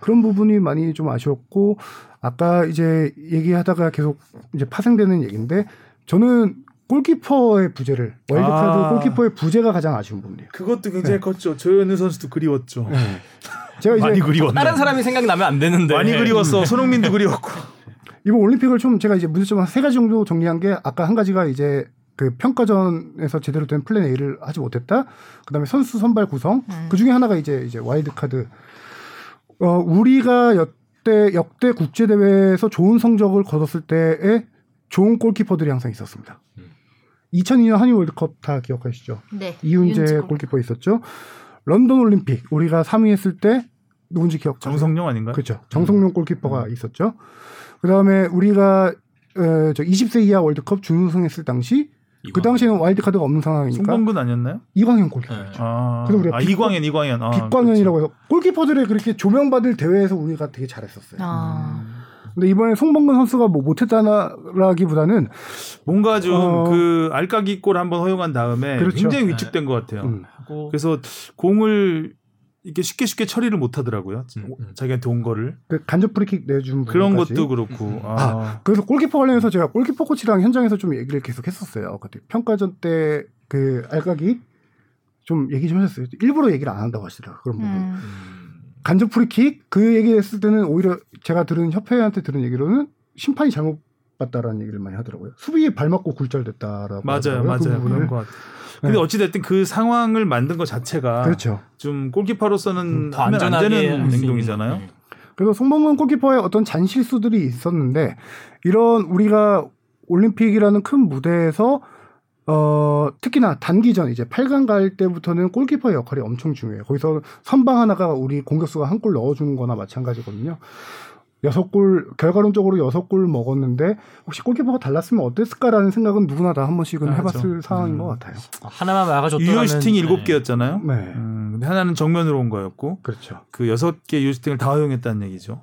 그런 부분이 많이 좀 아쉬웠고 아까 이제 얘기하다가 계속 이제 파생되는 얘기인데 저는 골키퍼의 부재를 월드컵 골키퍼의 부재가 가장 아쉬운 부분이에요. 그것도 굉장히 컸죠. 조현우 선수도 그리웠죠. 제가 이제 많이 그리웠네. 다른 사람이 생각나면 안 되는데 많이 그리웠어. 손흥민도 그리웠고 이번 올림픽을 좀 제가 이제 문제점 한 세 가지 정도 정리한 게 아까 한 가지가 이제 그 평가전에서 제대로 된 플랜 A를 하지 못했다. 그다음에 선수 선발 구성 그 중에 하나가 이제 와일드 카드. 우리가 역대 국제 대회에서 좋은 성적을 거뒀을 때에 좋은 골키퍼들이 항상 있었습니다. 2002년 한일 월드컵 다 기억하시죠? 네. 이윤재 골키퍼 있었죠. 런던 올림픽 우리가 3위 했을 때 누군지 기억하세요? 정성룡 아닌가요? 그렇죠. 정성룡 골키퍼가 있었죠. 그다음에 우리가 20세 이하 월드컵 준우승했을 당시 그 당시에는 와일드카드가 없는 상황이니까 송범근 아니었나요? 이광현 골키퍼였죠. 네. 그래서 우리가 이광현. 빛광현이라고 해서 골키퍼들의 그렇게 조명받을 대회에서 우리가 되게 잘했었어요. 근데 이번에 송범근 선수가 뭐 못했다라기보다는 뭔가 좀 그 알까기 골 한번 허용한 다음에 그렇죠. 굉장히 위축된 것 같아요. 그래서 공을 이렇게 쉽게 처리를 못하더라고요. 자기한테 온 거를 그 간접 프리킥 내준 그런 부분까지. 것도 그렇고 그래서 골키퍼 관련해서 제가 골키퍼 코치랑 현장에서 좀 얘기를 계속 했었어요. 평가전 때 그 알까기 좀 얘기 좀 하셨어요. 일부러 얘기를 안 한다고 하시더라고요. 그런 부분 간접 프리킥 그 얘기 했을 때는 오히려 제가 들은 협회한테 들은 얘기로는 심판이 잘못 봤다라는 얘기를 많이 하더라고요. 수비에 발 맞고 굴절됐다라고. 맞아요. 그런 것 같아요. 근데 어찌됐든 그 상황을 만든 것 자체가 그렇죠. 좀 골키퍼로서는 하면 안 되는 행동이잖아요. 그래서 송범근 골키퍼의 어떤 잔실수들이 있었는데 이런 우리가 올림픽이라는 큰 무대에서 특히나 단기전 이제 8강 갈 때부터는 골키퍼의 역할이 엄청 중요해요. 거기서 선방 하나가 우리 공격수가 한 골 넣어주는 거나 마찬가지거든요. 6골 결과론적으로 6골 먹었는데 혹시 골키퍼가 달랐으면 어땠을까라는 생각은 누구나 다 한 번씩은 해봤을 상황인 것 같아요. 하나만 막아줬다면 유효 슈팅 7개였잖아요. 네. 근데 하나는 정면으로 온 거였고 그렇죠. 그 6개 유효 슈팅을 다 허용했다는 얘기죠.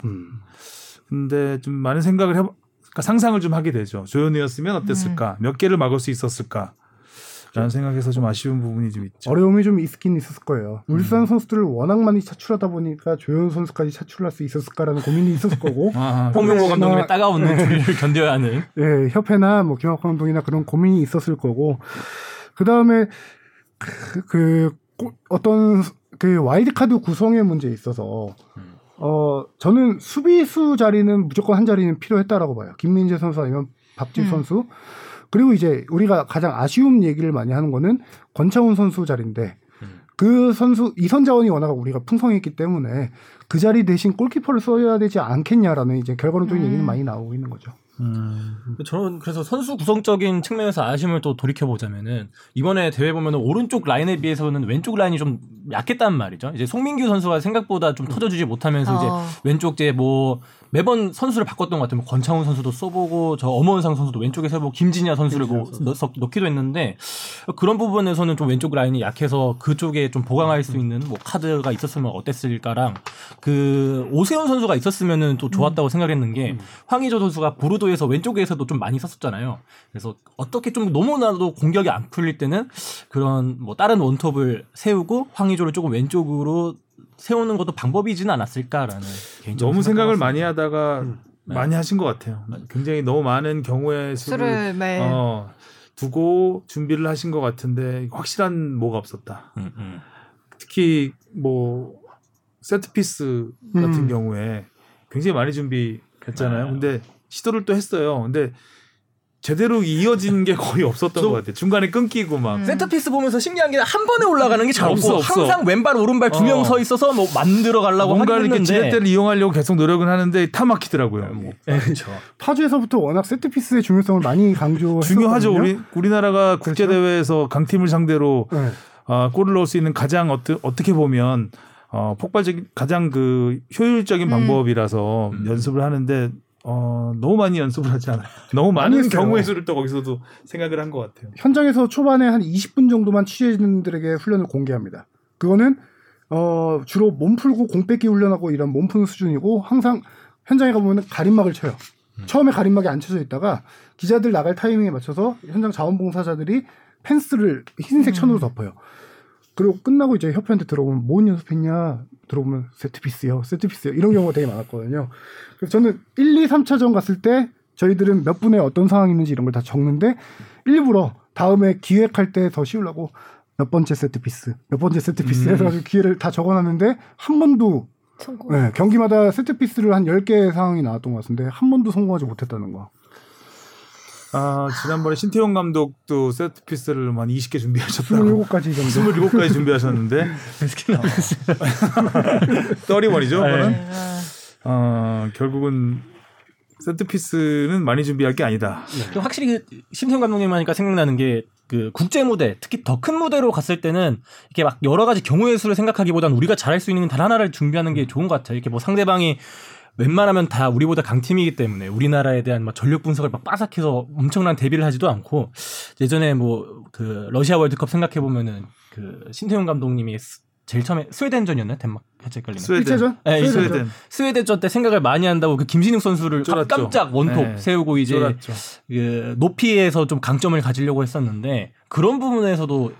근데 좀 많은 생각을 그러니까 상상을 좀 하게 되죠. 조현우였으면 어땠을까? 몇 개를 막을 수 있었을까? 라는 생각에서 좀 아쉬운 부분이 좀 있죠. 어려움이 좀 있긴 있었을 거예요. 울산 선수들을 워낙 많이 차출하다 보니까 조현우 선수까지 차출할 수 있었을까라는 고민이 있었을 거고 홍명보 감독님의 따가운 눈초리를 견뎌야 하는 예, 협회나 뭐 김학범 감독이나 그런 고민이 있었을 거고 그다음에 어떤 그 와일드카드 구성의 문제에 있어서 저는 수비수 자리는 무조건 한 자리는 필요했다라고 봐요. 김민재 선수 아니면 박지수 선수 그리고 이제 우리가 가장 아쉬운 얘기를 많이 하는 거는 권창훈 선수 자리인데 그 선수 이선 자원이 워낙 우리가 풍성했기 때문에 그 자리 대신 골키퍼를 써야 되지 않겠냐라는 이제 결과론적인 얘기는 많이 나오고 있는 거죠. 저는 그래서 선수 구성적인 측면에서 아쉬움을 또 돌이켜보자면은 이번에 대회 보면은 오른쪽 라인에 비해서는 왼쪽 라인이 좀 약했단 말이죠. 이제 송민규 선수가 생각보다 좀 터져주지 못하면서 이제 왼쪽에 뭐 매번 선수를 바꿨던 것 같아요. 뭐 권창훈 선수도 써보고 저 엄원상 선수도 왼쪽에 써보고 김진야 선수를 넣기도 했는데 그런 부분에서는 좀 왼쪽 라인이 약해서 그쪽에 좀 보강할 수 있는 뭐 카드가 있었으면 어땠을까랑 그 오세훈 선수가 있었으면은 또 좋았다고 생각했는 게 황의조 선수가 보르도 에서 왼쪽에서도 좀 많이 썼었잖아요. 그래서 어떻게 좀 너무나도 공격이 안 풀릴 때는 그런 뭐 다른 원톱을 세우고 황의조를 조금 왼쪽으로 세우는 것도 방법이지는 않았을까라는 개인적인 너무 생각을 많이 하다가 많이 하신 것 같아요. 굉장히 너무 많은 경우의 수를 두고 준비를 하신 것 같은데 확실한 뭐가 없었다. 특히 뭐 세트피스 같은 경우에 굉장히 많이 준비했잖아요. 근데 시도를 또 했어요. 근데 제대로 이어진 게 거의 없었던 것 같아요. 중간에 끊기고 막 세트피스 보면서 신기한 게 한 번에 올라가는 게 잘 없어. 항상 왼발 오른발 두 명 서 있어서 뭐 만들어 가려고 뭔가를 이렇게 지렛대를 이용하려고 계속 노력은 하는데 타 막히더라고요. 뭐. 그렇죠. 파주에서부터 워낙 세트피스의 중요성을 많이 강조했거든요. 중요하죠. 우리나라가 국제 대회에서 강팀을 상대로 골을 넣을 수 있는 가장 어떻게 보면 가장 그 효율적인 방법이라서 연습을 하는데 너무 많이 연습을 하지 않아요. 너무 많은 경우의 수를 또 거기서도 생각을 한 것 같아요. 현장에서 초반에 한 20분 정도만 취재진들에게 훈련을 공개합니다. 그거는 주로 몸 풀고 공 뺏기 훈련하고 이런 몸 푸는 수준이고 항상 현장에 가보면 가림막을 쳐요. 처음에 가림막이 안 쳐져 있다가 기자들 나갈 타이밍에 맞춰서 현장 자원봉사자들이 펜스를 흰색 천으로 덮어요. 그리고 끝나고 이제 협회한테 들어오면 뭔 연습했냐 들어오면 세트피스요 이런 경우가 되게 많았거든요. 그래서 저는 1, 2, 3차전 갔을 때 저희들은 몇 분에 어떤 상황이 있는지 이런 걸 다 적는데 일부러 다음에 기획할 때 더 쉬우려고 몇 번째 세트피스 해서 기회를 다 적어놨는데 한 번도 네, 경기마다 세트피스를 한 10개의 상황이 나왔던 것 같은데 한 번도 성공하지 못했다는 거. 아, 지난번에 신태용 감독도 세트피스를 한 20개 준비하셨다고. 27가지 정도. 27가지 준비하셨는데 떨이머리죠. 네. 결국은 세트피스는 많이 준비할 게 아니다. 네. 확실히 신태용 감독님 하니까 생각나는 게 그 국제 무대, 특히 더 큰 무대로 갔을 때는 이렇게 막 여러 가지 경우의 수를 생각하기보단 우리가 잘할 수 있는 단 하나를 준비하는 게 좋은 것 같아요. 이렇게 뭐 상대방이 웬만하면 다 우리보다 강팀이기 때문에 우리나라에 대한 막 전력 분석을 막 빠삭해서 엄청난 대비를 하지도 않고, 예전에 뭐 그 러시아 월드컵 생각해 보면은 그 신태용 감독님이 제일 처음에 스웨덴전이었나요? 덴마크 해체 걸리는 스웨덴전? 네, 스웨덴전 때 생각을 많이 한다고 그 김신욱 선수를 쫄았죠. 깜짝 원톱 네. 세우고 이제 그 높이에서 좀 강점을 가지려고 했었는데 그런 부분에서도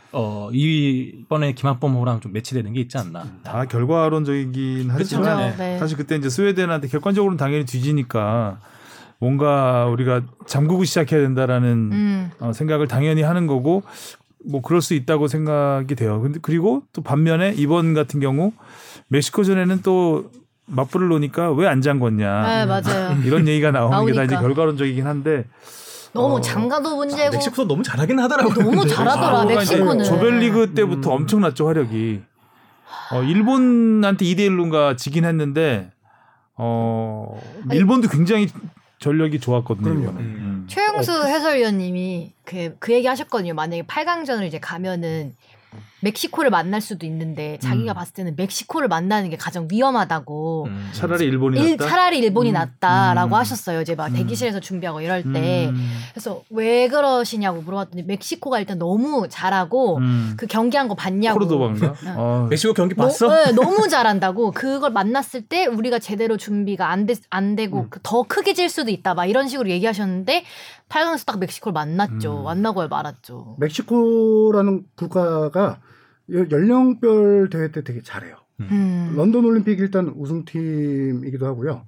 이번에 김학범호랑 좀 매치되는 게 있지 않나. 다 결과론적이긴 하지만 그렇죠? 네. 사실 그때 이제 스웨덴한테 객관적으로는 당연히 뒤지니까 뭔가 우리가 잠그고 시작해야 된다라는 생각을 당연히 하는 거고. 뭐 그럴 수 있다고 생각이 돼요. 근데 그리고 또 반면에 이번 같은 경우 멕시코전에는 또 맞불을 놓으니까 왜 안 잠궜냐. 네, 맞아요. 이런 얘기가 나오는 게 다 이제 결과론적이긴 한데 너무 장가도 문제고. 멕시코 너무 잘하긴 하더라고요. 너무 잘하더라. 멕시코는 조별리그 때부터 엄청났죠 화력이. 일본한테 2대1로인가 지긴 했는데 일본도 굉장히 전력이 좋았거든요. 최영수 해설위원님이 그 얘기 하셨거든요. 만약에 8강전을 이제 가면은 멕시코를 만날 수도 있는데 자기가 봤을 때는 멕시코를 만나는 게 가장 위험하다고. 차라리 일본이 낫다라고 하셨어요. 이제 막 대기실에서 준비하고 이럴 때. 그래서 왜 그러시냐고 물어봤더니 멕시코가 일단 너무 잘하고 그 경기한 거 봤냐고. 코르도바인가? 멕시코 경기 봤어? 네, 너무 잘한다고. 그걸 만났을 때 우리가 제대로 준비가 안 되고 더 크게 질 수도 있다. 막 이런 식으로 얘기하셨는데 8강에서 딱 멕시코를 만났죠. 만나고 말았죠. 멕시코라는 국가가 연령별 대회 때 되게 잘해요. 런던 올림픽 일단 우승팀이기도 하고요.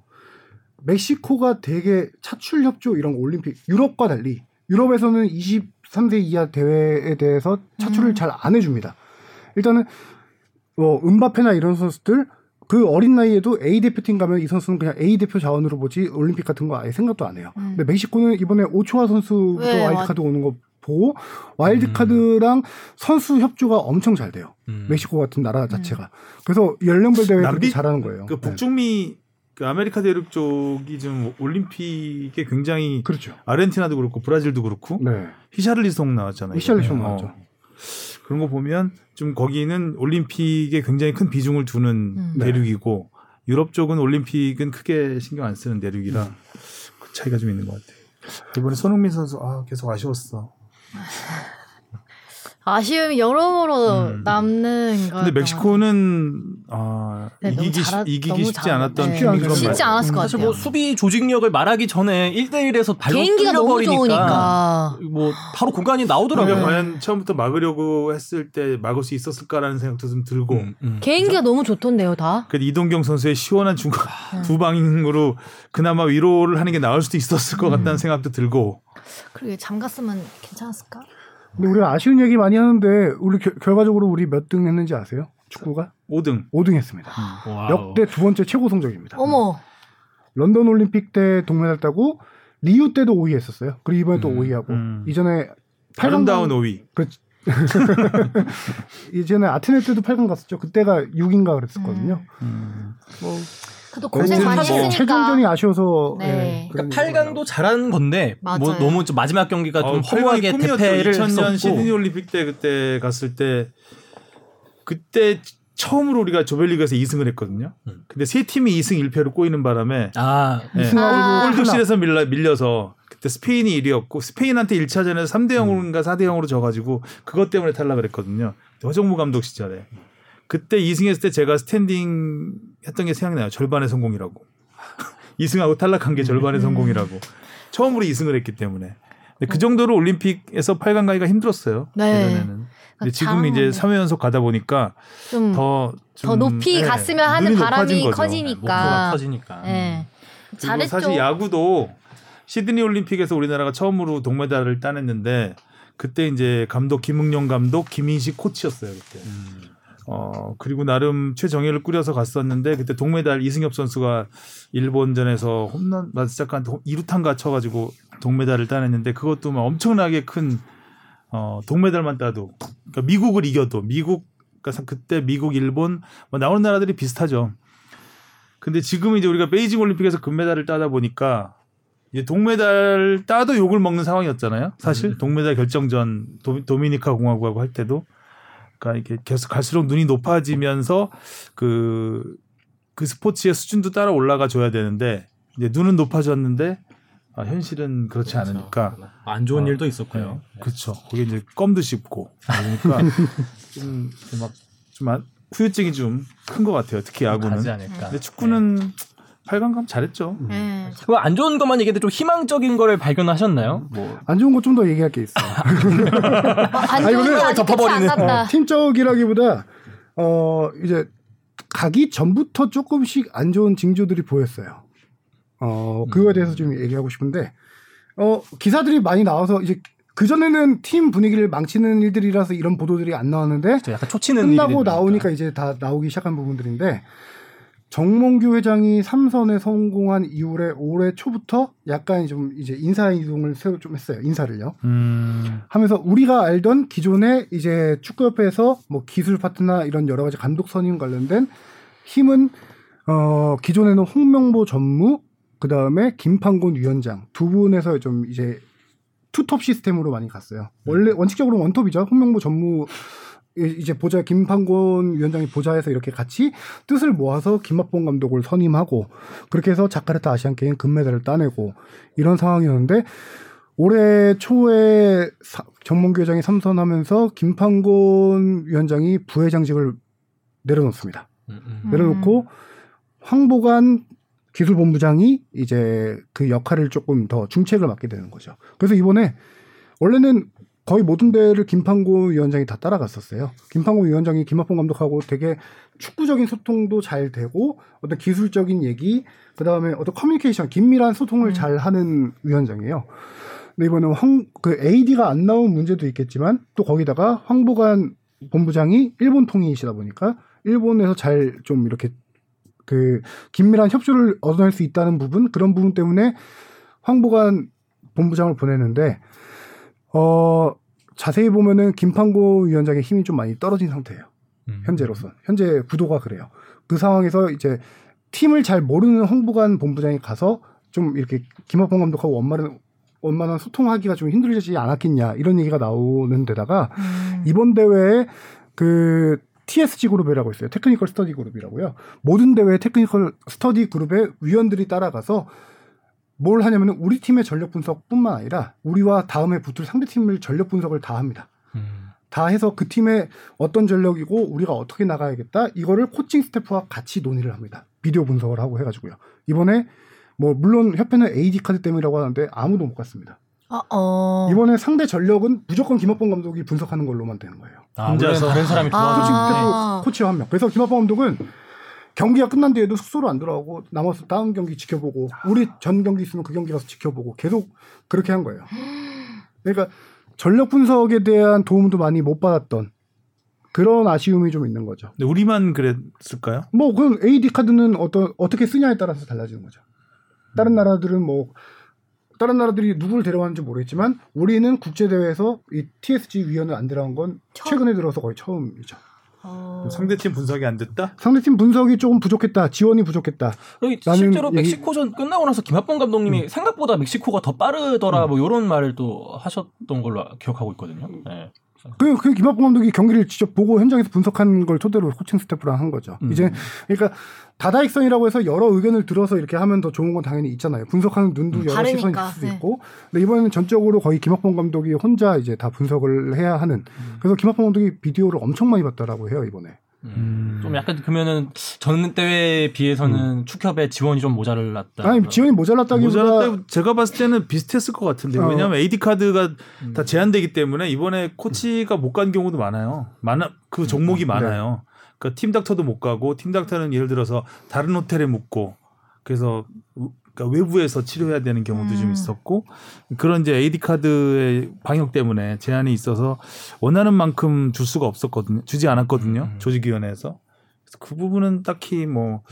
멕시코가 되게 차출 협조 이런 거 올림픽 유럽과 달리 유럽에서는 23세 이하 대회에 대해서 차출을 잘 안 해줍니다. 일단은 뭐 음바페나 이런 선수들 그 어린 나이에도 A 대표팀 가면 이 선수는 그냥 A 대표 자원으로 보지 올림픽 같은 거 아예 생각도 안 해요. 근데 멕시코는 이번에 오초아 선수도 와일드카드 오는 거 보고 와일드카드랑 선수 협조가 엄청 잘 돼요. 멕시코 같은 나라 자체가. 그래서 연령별 대회 그렇게 잘하는 거예요. 그 북중미 그 아메리카 대륙 쪽이 좀 올림픽에 굉장히 그렇죠. 아르헨티나도 그렇고 브라질도 그렇고 네. 히샬리송 나왔잖아요. 히샬리송 나왔죠. 그런 거 보면 좀 거기는 올림픽에 굉장히 큰 비중을 두는 대륙이고 유럽 쪽은 올림픽은 크게 신경 안 쓰는 대륙이라 그 차이가 좀 있는 것 같아요. 이번에 손흥민 선수 계속 아쉬웠어. 아쉬움이 여러모로 남는 거. 근데 멕시코는 이기기 쉽지 않았던 팀이거든요. 쉽지 않았을 것 같아요. 사실 뭐 수비 조직력을 말하기 전에 1대1에서 발로 뚫려버리니까 뭐 바로 공간이 나오더라고요. 그러니까 과연 처음부터 막으려고 했을 때 막을 수 있었을까라는 생각도 좀 들고. 개인기가 너무 좋던데요, 다. 그 이동경 선수의 시원한 중간 두 방으로 그나마 위로를 하는 게 나을 수도 있었을 것 같다는 생각도 들고. 그리고 잠갔으면 괜찮았을까? 근데 우리가 아쉬운 얘기 많이 하는데 우리 결과적으로 우리 몇 등 했는지 아세요? 축구가? 5등 했습니다. 역대 두 번째 최고 성적입니다. 어머. 런던 올림픽 때 동메달 따고 리우 때도 5위 했었어요. 그리고 이번에 또 5위하고 이전에 8강 아름다운 5위. 이전에 아테네 때도 8강 갔었죠. 그때가 6인가 그랬었거든요. 그래도 고생 많이 했으니까 최종전이 아쉬워서 네. 그러니까 8강도 잘한 건데 뭐 너무 좀 마지막 경기가 좀 허무하게 대패를 했었고 2000년 시드니 올림픽 때 그때 갔을 때 그때 처음으로 우리가 조별리그에서 2승을 했거든요. 근데 세 팀이 2승 1패로 꼬이는 바람에 골득실에서 밀려서 그때 스페인이 1위였고 스페인한테 1차전에서 3대0인가 4대0으로 져가지고 그것 때문에 탈락을 했거든요. 허정무 감독 시절에. 그때 2승 했을 때 제가 스탠딩 했던 게 생각나요. 절반의 성공이라고. 2승하고 탈락한 게 절반의 성공이라고. 처음으로 2승을 했기 때문에. 그 정도로 올림픽에서 8강 가기가 힘들었어요. 네. 예전에는. 근데 지금 이제 3회 연속 가다 보니까 더 높이 갔으면 하는 바람이 커지니까. 목표가 커지니까. 네. 잘했죠. 사실 야구도 시드니 올림픽에서 우리나라가 처음으로 동메달을 따냈는데 그때 이제 감독 김응용 감독 김인식 코치였어요. 그때. 그리고 나름 최정예를 꾸려서 갔었는데 그때 동메달 이승엽 선수가 일본전에서 홈런 마스자카한테 2루탄가 쳐가지고 동메달을 따냈는데 그것도 막 엄청나게 큰 동메달만 따도 그러니까 미국을 이겨도 그러니까 그때 미국 일본 뭐 나오는 나라들이 비슷하죠. 근데 지금 이제 우리가 베이징 올림픽에서 금메달을 따다 보니까 이제 동메달 따도 욕을 먹는 상황이었잖아요. 사실 동메달 결정전 도미니카 공화국하고 할 때도. 그러니까 이렇게 계속 갈수록 눈이 높아지면서 그 스포츠의 수준도 따라 올라가 줘야 되는데 이제 눈은 높아졌는데 현실은 그렇지 않으니까 안 좋은 일도 있었고요. 네. 그렇죠. 거기 이제 껌도 씹고 그러니까 좀 후유증이 좀 큰 것 같아요. 특히 야구는. 가지 않을까. 근데 축구는 8강 감 잘했죠. 그 안 좋은 것만 얘기해도 좀 희망적인 거를 발견하셨나요? 안 좋은 거 좀 더 얘기할 게 있어요. 안 좋은 거 덮어버리는 팀적이라기보다 이제 가기 전부터 조금씩 안 좋은 징조들이 보였어요. 그거에 대해서 좀 얘기하고 싶은데 기사들이 많이 나와서 이제 그 전에는 팀 분위기를 망치는 일들이라서 이런 보도들이 안 나왔는데 약간 초치는 끝나고 나오니까 이제 다 나오기 시작한 부분들인데. 정몽규 회장이 삼선에 성공한 이후에 올해 초부터 약간 좀 이제 인사 이동을 좀 했어요. 인사를요. 하면서 우리가 알던 기존에 이제 축구협회에서 뭐 기술 파트너 이런 여러 가지 감독 선임 관련된 힘은 기존에는 홍명보 전무 그 다음에 김판곤 위원장 두 분에서 좀 이제 투톱 시스템으로 많이 갔어요. 원래 원칙적으로 원톱이죠. 홍명보 전무 이제 보좌 김판곤 위원장이 보좌해서 이렇게 같이 뜻을 모아서 김학범 감독을 선임하고 그렇게 해서 자카르타 아시안 게임 금메달을 따내고 이런 상황이었는데 올해 초에 정몽규 회장이 삼선하면서 김판곤 위원장이 부회장직을 내려놓습니다. 내려놓고 황보관 기술본부장이 이제 그 역할을 조금 더 중책을 맡게 되는 거죠. 그래서 이번에 원래는 거의 모든 데를 김판곤 위원장이 다 따라갔었어요. 김판곤 위원장이 김학범 감독하고 되게 축구적인 소통도 잘 되고 어떤 기술적인 얘기 그다음에 어떤 커뮤니케이션 긴밀한 소통을 잘 하는 위원장이에요. 근데 이번에 그 AD가 안 나온 문제도 있겠지만 또 거기다가 황보관 본부장이 일본 통이시다 보니까 일본에서 잘 좀 이렇게 그 긴밀한 협조를 얻어낼 수 있다는 부분 그런 부분 때문에 황보관 본부장을 보내는데 자세히 보면은 김판고 위원장의 힘이 좀 많이 떨어진 상태예요. 현재로서. 현재 구도가 그래요. 그 상황에서 이제 팀을 잘 모르는 홍보관 본부장이 가서 좀 이렇게 김학범 감독하고 원만한 소통하기가 좀 힘들지 않았겠냐 이런 얘기가 나오는 데다가 이번 대회에 그 TSG 그룹이라고 있어요. 테크니컬 스터디 그룹이라고요. 모든 대회 테크니컬 스터디 그룹의 위원들이 따라가서 뭘 하냐면 우리 팀의 전력 분석뿐만 아니라 우리와 다음에 붙을 상대팀을 전력 분석을 다 합니다. 다 해서 그 팀의 어떤 전력이고 우리가 어떻게 나가야겠다 이거를 코칭 스태프와 같이 논의를 합니다. 비디오 분석을 하고 해가지고요. 이번에 뭐 물론 협회는 AD 카드 때문이라고 하는데 아무도 못 갔습니다. 이번에 상대 전력은 무조건 김학범 감독이 분석하는 걸로만 되는 거예요. 혼자서 다른 사람이 도와주고 코치 한 명. 그래서 김학범 감독은 경기가 끝난 뒤에도 숙소로 안 들어가고 남아서 다음 경기 지켜보고 우리 전 경기 있으면 그 경기 가서 지켜보고 계속 그렇게 한 거예요. 그러니까 전력 분석에 대한 도움도 많이 못 받았던 그런 아쉬움이 좀 있는 거죠. 근데 우리만 그랬을까요? 뭐 그럼 AD 카드는 어떻게 쓰냐에 따라서 달라지는 거죠. 다른 나라들은 뭐 다른 나라들이 누구를 데려왔는지 모르겠지만 우리는 국제 대회에서 이 TSG 위원을 안 데려온 건 최근에 들어서 거의 처음이죠. 상대팀 분석이 안 됐다? 상대팀 분석이 조금 부족했다. 지원이 부족했다. 실제로 멕시코전 끝나고 나서 김학범 감독님이 생각보다 멕시코가 더 빠르더라 뭐 이런 말을 또 하셨던 걸로 기억하고 있거든요. 네. 그 김학범 감독이 경기를 직접 보고 현장에서 분석한 걸 토대로 코칭 스태프랑 한 거죠. 이제 그러니까 다다익선이라고 해서 여러 의견을 들어서 이렇게 하면 더 좋은 건 당연히 있잖아요. 분석하는 눈도 여러 다르니까. 시선이 있을 수 있고. 근데 이번에는 전적으로 거의 김학범 감독이 혼자 이제 다 분석을 해야 하는. 그래서 김학범 감독이 비디오를 엄청 많이 봤다라고 해요 이번에. 좀 약간 그러면은 전 때에 비해서는 축협의 지원이 좀 모자랐다. 아니 지원이 모자랐다기보다 제가 봤을 때는 비슷했을 것 같은데 왜냐하면 AD 카드가 다 제한되기 때문에 이번에 코치가 못 간 경우도 많아요. 그 종목이 많아요. 네. 그러니까 팀 닥터도 못 가고 팀 닥터는 예를 들어서 다른 호텔에 묵고 그래서 그러니까 외부에서 치료해야 되는 경우도 좀 있었고 그런 이제 AD 카드의 방역 때문에 제한이 있어서 원하는 만큼 줄 수가 없었거든요. 주지 않았거든요. 조직위원회에서. 그래서 그 부분은 딱히 뭐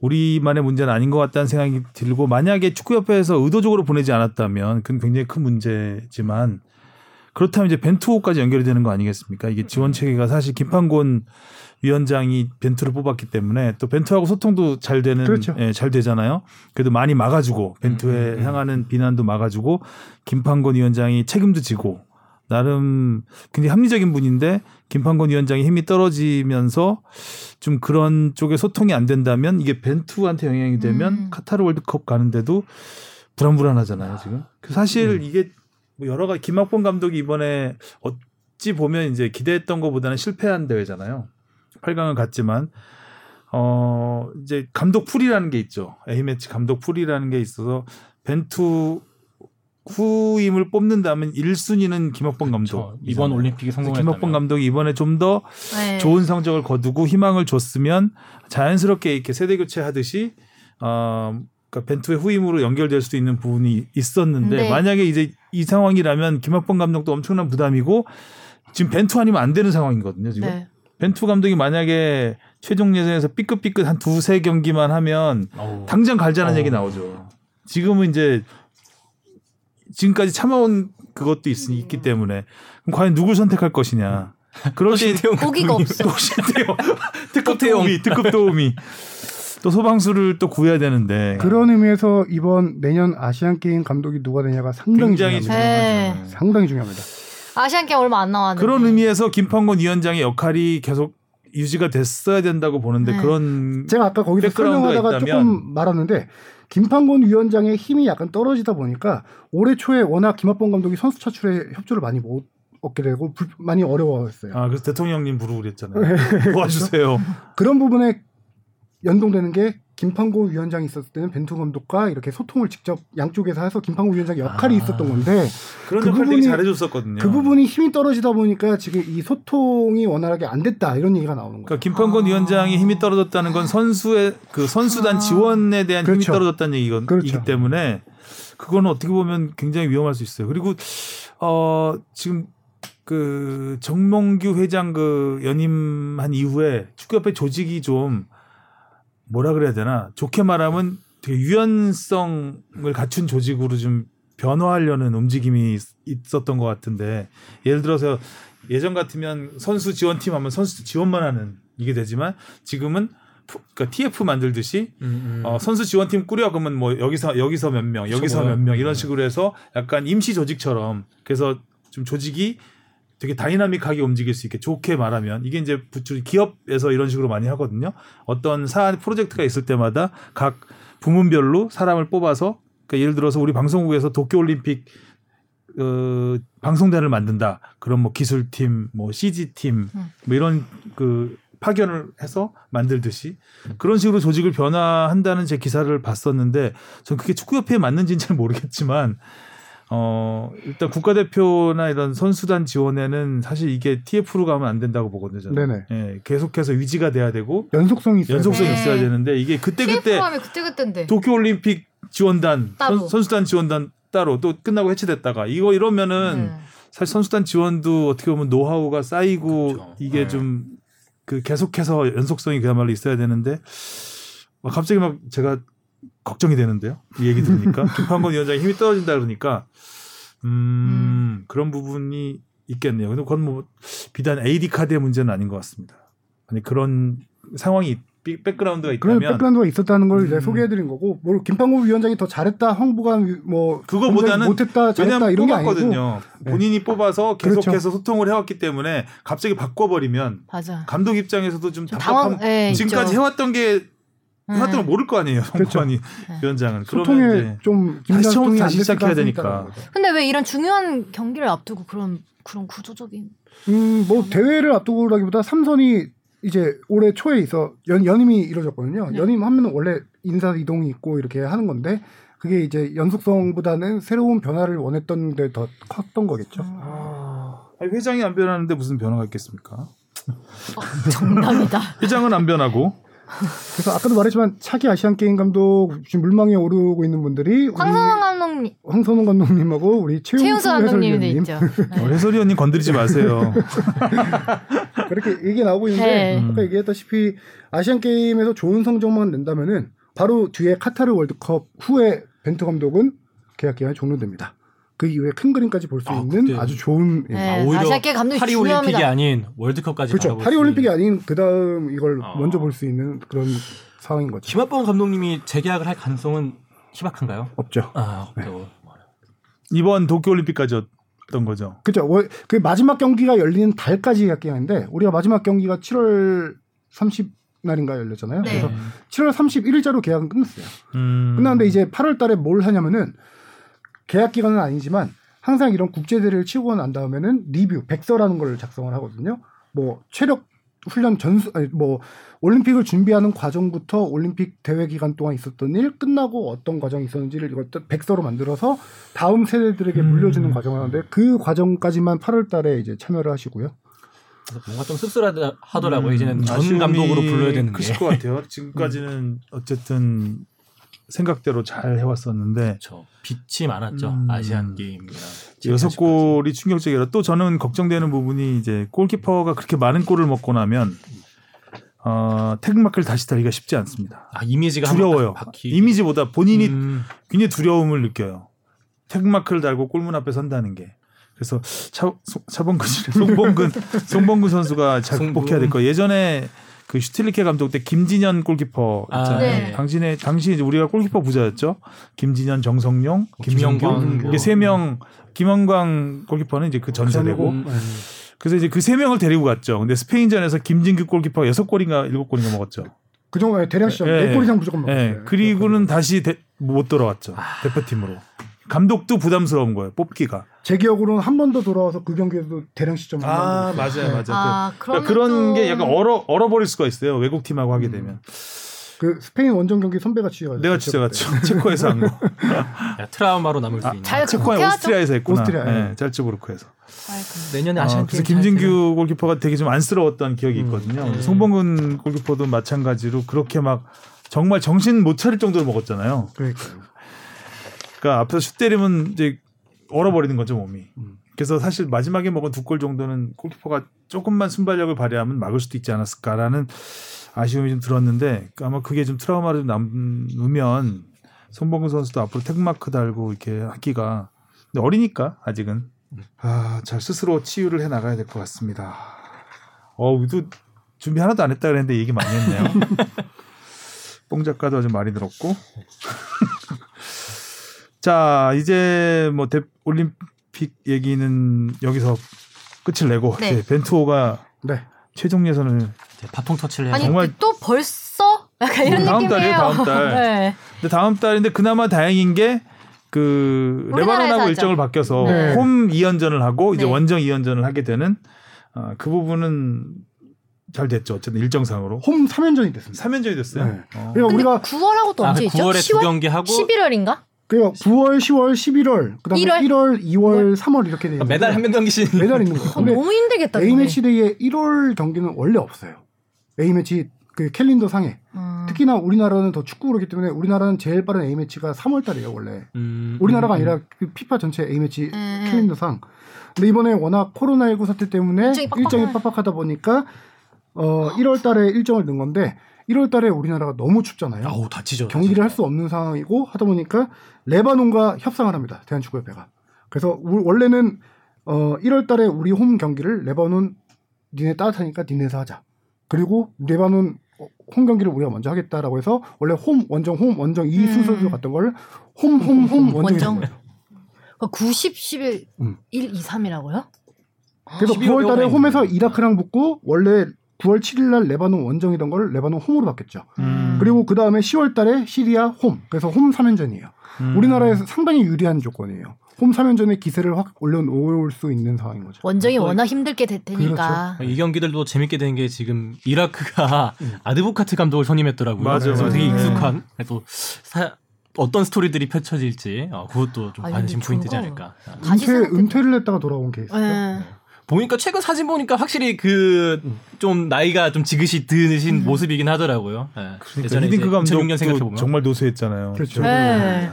우리만의 문제는 아닌 것 같다는 생각이 들고 만약에 축구협회에서 의도적으로 보내지 않았다면 그건 굉장히 큰 문제지만 그렇다면 이제 벤투까지 연결이 되는 거 아니겠습니까? 이게 지원 체계가 사실 김판곤 위원장이 벤투를 뽑았기 때문에 또 벤투하고 소통도 잘 되는, 그렇죠. 예, 잘 되잖아요. 그래도 많이 막아주고 벤투에 향하는 비난도 막아주고 김판곤 위원장이 책임도 지고 나름 굉장히 합리적인 분인데 김판곤 위원장의 힘이 떨어지면서 좀 그런 쪽에 소통이 안 된다면 이게 벤투한테 영향이 되면 카타르 월드컵 가는데도 불안불안하잖아요 지금. 사실 이게 여러 가지 김학범 감독이 이번에 어찌 보면 이제 기대했던 것보다는 실패한 대회잖아요. 8강은 갔지만 이제 감독 풀이라는 게 있죠. A매치 감독 풀이라는 게 있어서 벤투 후임을 뽑는다면 1순위는 김학범 감독. 이번 올림픽이 성공했다면 김학범 감독이 이번에 좀 더 좋은 성적을 거두고 희망을 줬으면 자연스럽게 이렇게 세대 교체하듯이 그러니까 벤투의 후임으로 연결될 수도 있는 부분이 있었는데 만약에 이제 이 상황이라면 김학범 감독도 엄청난 부담이고 지금 벤투 아니면 안 되는 상황이거든요. 지금 벤투 감독이 만약에 최종 예선에서 삐끗삐끗 한 두세 경기만 하면 당장 갈자는 얘기 나오죠. 지금은 이제 지금까지 참아온 그것도 있기 때문에 그럼 과연 누굴 선택할 것이냐. 그럴 때 고기가 없어. 특급 도우미. 또 소방수를 또 구해야 되는데 그런 의미에서 이번 내년 아시안게임 감독이 누가 되냐가 상당히 중요합니다. 아시안게임 얼마 안 나왔는데 그런 의미에서 김판곤 위원장의 역할이 계속 유지가 됐어야 된다고 보는데 그런 제가 아까 거기서 설명하다가 조금 말았는데 김판곤 위원장의 힘이 약간 떨어지다 보니까 올해 초에 워낙 김학범 감독이 선수 차출에 협조를 많이 못 얻게 되고 많이 어려워했어요. 그래서 대통령님 부르고 그랬잖아요. 도와주세요. 그런 부분에 연동되는 게 김판곤 위원장이 있었을 때는 벤투 감독과 이렇게 소통을 직접 양쪽에서 해서 김판곤 위원장의 역할이 있었던 건데 그런 역할을 되게 잘해줬었거든요. 그 부분이 힘이 떨어지다 보니까 지금 이 소통이 원활하게 안 됐다 이런 얘기가 나오는 거예요. 그러니까 김판곤 위원장이 힘이 떨어졌다는 건 선수의 그 선수단 지원에 대한 힘이 떨어졌다는 얘기이기 때문에 그건 어떻게 보면 굉장히 위험할 수 있어요. 그리고 지금 그 정몽규 회장 그 연임한 이후에 축구협회 조직이 좀 뭐라 그래야 되나 좋게 말하면 되게 유연성을 갖춘 조직으로 좀 변화하려는 움직임이 있었던 것 같은데 예를 들어서 예전 같으면 선수 지원팀 하면 선수 지원만 하는 이게 되지만 지금은 그러니까 TF 만들듯이 선수 지원팀 꾸려 그러면 뭐 여기서 몇 명 여기서 몇 명 이런 식으로 해서 약간 임시 조직처럼 그래서 좀 조직이 되게 다이나믹하게 움직일 수 있게 좋게 말하면 이게 이제 기업에서 이런 식으로 많이 하거든요. 어떤 사안 프로젝트가 있을 때마다 각 부문별로 사람을 뽑아서 그러니까 예를 들어서 우리 방송국에서 도쿄올림픽 방송단을 만든다. 그럼 뭐 기술팀, 뭐 CG팀 뭐 이런 그 파견을 해서 만들듯이 그런 식으로 조직을 변화한다는 제 기사를 봤었는데 전 그게 축구협회에 맞는지는 잘 모르겠지만 일단 국가대표나 이런 선수단 지원에는 사실 이게 TF로 가면 안 된다고 보거든요. 저는. 네네. 예, 계속해서 유지가 돼야 되고 연속성이 있어야 되는데 이게 그때그때 도쿄올림픽 지원단, 선수단 지원단 따로 또 끝나고 해체됐다가 이거 이러면은 사실 선수단 지원도 어떻게 보면 노하우가 쌓이고 그렇죠. 이게 좀 그 계속해서 연속성이 그야말로 있어야 되는데 갑자기 막 제가 걱정이 되는데요. 이 얘기 들으니까 김판곤 위원장이 힘이 떨어진다 그러니까 그런 부분이 있겠네요. 근데 그건 뭐 비단 AD 카드의 문제는 아닌 것 같습니다. 아니 그런 상황이 백그라운드가 있다면 그런 백그라운드가 있었다는 걸 이제 소개해드린 거고, 뭐 김판곤 위원장이 더 잘했다, 황보관 뭐 그거보다는 못했다, 잘했다 이런 게 아니거든요. 본인이 네. 뽑아서 계속해서 그렇죠. 소통을 해왔기 때문에 갑자기 바꿔버리면 맞아. 감독 입장에서도 좀 답답함. 네, 지금까지 있죠. 해왔던 게 하여튼 모를 거 아니에요. 황보관이 그렇죠. 위원장은. 소통에 좀 다시 처음부터 시작해야 되니까. 근데 왜 이런 중요한 경기를 앞두고 그런 구조적인? 뭐 대회를 앞두고라기보다 삼선이 이제 올해 초에 있어 연임이 이루어졌거든요. 네. 연임하면 원래 인사 이동이 있고 이렇게 하는 건데 그게 이제 연속성보다는 새로운 변화를 원했던 데 더 컸던 거겠죠. 아니, 회장이 안 변하는데 무슨 변화가 있겠습니까? 정답이다. 회장은 안 변하고. 그래서 아까도 말했지만 차기 아시안 게임 감독 지금 물망에 오르고 있는 분들이 황선홍 감독님하고 우리 최윤수 감독님도 있죠. 해설위원님 건드리지 마세요. 그렇게 얘기 나오고 있는데 아까 얘기했다시피 아시안 게임에서 좋은 성적만 낸다면은 바로 뒤에 카타르 월드컵 후에 벤투 감독은 계약 기간이 종료됩니다. 그 이후에 큰 그림까지 볼 수 있는 그때. 아주 좋은 네. 오히려 파리 올림픽이 아닌 월드컵까지 그렇죠. 바라볼 파리 올림픽이 있는. 아닌 그 다음 이걸 먼저 볼 수 있는 그런 상황인 거죠. 김학범 감독님이 재계약을 할 가능성은 희박한가요? 없죠. 없죠. 네. 이번 도쿄 올림픽까지였던 거죠. 그렇죠. 그 마지막 경기가 열리는 달까지 계약했는데 우리가 마지막 경기가 7월 30날인가 열렸잖아요. 네. 그래서 7월 31일자로 계약은 끝났어요. 끝났는데 이제 8월달에 뭘 하냐면은. 계약 기간은 아니지만 항상 이런 국제 대회를 치고 난 다음에는 리뷰 백서라는 걸 작성을 하거든요. 뭐 체력 훈련 전수 뭐 올림픽을 준비하는 과정부터 올림픽 대회 기간 동안 있었던 일 끝나고 어떤 과정이 있었는지를 이걸 백서로 만들어서 다음 세대들에게 물려주는 과정을 하는데 그 과정까지만 8월달에 이제 참여를 하시고요. 뭔가 좀 씁쓸하더라고요. 이제는 전 감독으로 불러야 되는 게 것 같아요. 지금까지는 어쨌든. 생각대로 잘 해왔었는데 그렇죠. 빛이 많았죠. 아시안 게임이나 6골이 충격적이라 또 저는 걱정되는 부분이 이제 골키퍼가 그렇게 많은 골을 먹고 나면 태극마크를 다시 달기가 쉽지 않습니다. 이미지가 두려워요. 이미지보다 본인이 굉장히 두려움을 느껴요. 태극마크를 달고 골문 앞에 선다는 게. 그래서 송범근 선수가 잘 극복해야 될 거예요. 예전에 그 슈틸리케 감독 때 김진현 골키퍼 있잖아요. 네. 당시 이제 우리가 골키퍼 부자였죠. 김진현, 정성룡, 김영경 이게 세 명. 김원광 골키퍼는 이제 그 전세대고. 그래서 이제 그 세 명을 데리고 갔죠. 근데 스페인전에서 김진규 골키퍼가 6골인가 7골인가 먹었죠. 그 정도에 대략 시점 4골 이상 무조건 먹었어요. 네. 그리고는 다시 못 돌아왔죠. 대표팀으로. 감독도 부담스러운 거예요. 뽑기가. 제 기억으로는 한 번 더 돌아와서 그 경기에서도 대량 시점 맞아요. 그러니까 그런 게 약간 얼어버릴 수가 있어요. 외국 팀하고 하게 되면. 그 스페인 원정 경기 선배가 취재가지고 내가 취재갔죠. 체코에서 한 거. 트라우마로 남을 수 있는. 체코에 오스트리아에서 했구나. 네, 잘츠부르크에서. 내년에 아시안 게임. 그래서 김진규 골키퍼가 되게 좀 안쓰러웠던 기억이 있거든요. 송범근 골키퍼도 마찬가지로 그렇게 막 정말 정신 못 차릴 정도로 먹었잖아요. 그러니까요. 그러니까 앞에서 슛 때리면 이제 얼어버리는 거죠 몸이. 그래서 사실 마지막에 먹은 2골 정도는 골키퍼가 조금만 순발력을 발휘하면 막을 수도 있지 않았을까라는 아쉬움이 좀 들었는데 아마 그게 좀 트라우마로 좀 남으면 송범근 선수도 앞으로 태극마크 달고 이렇게 하기가 근데 어리니까 아직은 잘 스스로 치유를 해 나가야 될 것 같습니다. 우리도 준비 하나도 안 했다 그랬는데 얘기 많이 했네요. 뽕 작가도 아주 많이 들었고. 자 이제 뭐 올림픽 얘기는 여기서 끝을 내고 네. 이제 벤투호가 최종 예선을 바통 터치를 해서 정말 또 벌써 약간 이런 느낌이에요. 다음 달. 네. 근데 다음 달인데 그나마 다행인 게 그 레바논하고 일정을 바뀌어서 홈 2연전을 하고 이제 원정 2연전을 하게 되는 그 부분은. 잘 됐죠. 어쨌든 일정상으로. 홈 3연전이 됐습니다. 3연전이 됐어요. 네. 그러니까 우리가 9월하고 또 언제 있죠? 9월에 10월? 두 경기하고 11월인가? 그러니까 9월, 10월, 11월, 그다음에 1월, 2월, 3월 이렇게 되는. 매달 한 명 경기씩. 매달 있는 거예요. 너무 힘들겠다. A 매치 데이에 1월 경기는 원래 없어요. A 매치 그 캘린더 상에. 특히나 우리나라는 더 축구 그렇기 때문에 우리나라는 제일 빠른 A 매치가 3월 달이에요 원래. 우리나라가 아니라 그 피파 전체 A 매치 캘린더 상. 근데 이번에 워낙 코로나19 사태 때문에 일정이 빡빡하다 보니까. 1월 달에 일정을 넣은 건데 1월 달에 우리나라가 너무 춥잖아요. 다치죠. 경기를 할 수 없는 상황이고 하다 보니까 레바논과 협상을 합니다. 대한축구협회가. 그래서 원래는 1월 달에 우리 홈 경기를 레바논 니네 따뜻하니까 니네에서 하자. 그리고 레바논 홈 경기를 우리가 먼저 하겠다라고 해서 원래 홈 원정 이 순서로 갔던 걸 홈 원정이 거예요. 90, 11, 1, 2, 3이라고요? 그래서 9월 달에 홈에서 이라크랑 붙고 원래 9월 7일 날 레바논 원정이던 걸 레바논 홈으로 바뀌었죠. 그리고 그 다음에 10월 달에 시리아 홈. 그래서 홈 3연전이에요. 우리나라에서 상당히 유리한 조건이에요. 홈 3연전에 기세를 확 올려놓을 수 있는 상황인 거죠. 원정이 워낙 힘들게 됐으니까. 그렇죠. 이 경기들도 재밌게 된 게 지금 이라크가 아드보카트 감독을 선임했더라고요. 맞아요. 그래서 되게 익숙한. 또 어떤 스토리들이 펼쳐질지 그것도 좀 관심 포인트지 않을까. 은퇴를 했다가 돌아온 케이스죠. 네. 보니까 최근 사진 보니까 확실히 그 좀 나이가 좀 지긋이 드신 모습이긴 하더라고요. 네. 그러니까 히딩크 감독도 정말 노쇠했잖아요. 그렇죠. 네.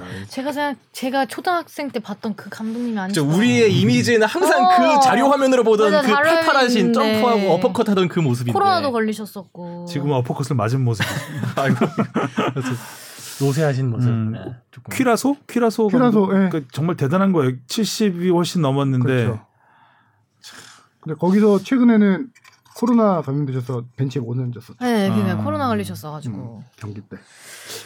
제가 초등학생 때 봤던 그 감독님이 아니죠. 우리의 이미지는 항상 그 자료 화면으로 보던 맞아, 그 팔팔하신 점프하고 어퍼컷 하던 그 모습인데. 코로나도 걸리셨었고. 지금은 어퍼컷을 맞은 모습. 아이고. 노쇠하신 모습. 네. 퀴라소? 그러니까 정말 대단한 거예요. 70이 훨씬 넘었는데. 그렇죠. 근데 거기서 최근에는 코로나 감염되셔서 벤치에 못 앉았었죠. 네, 그냥 코로나 걸리셨어가지고 경기 때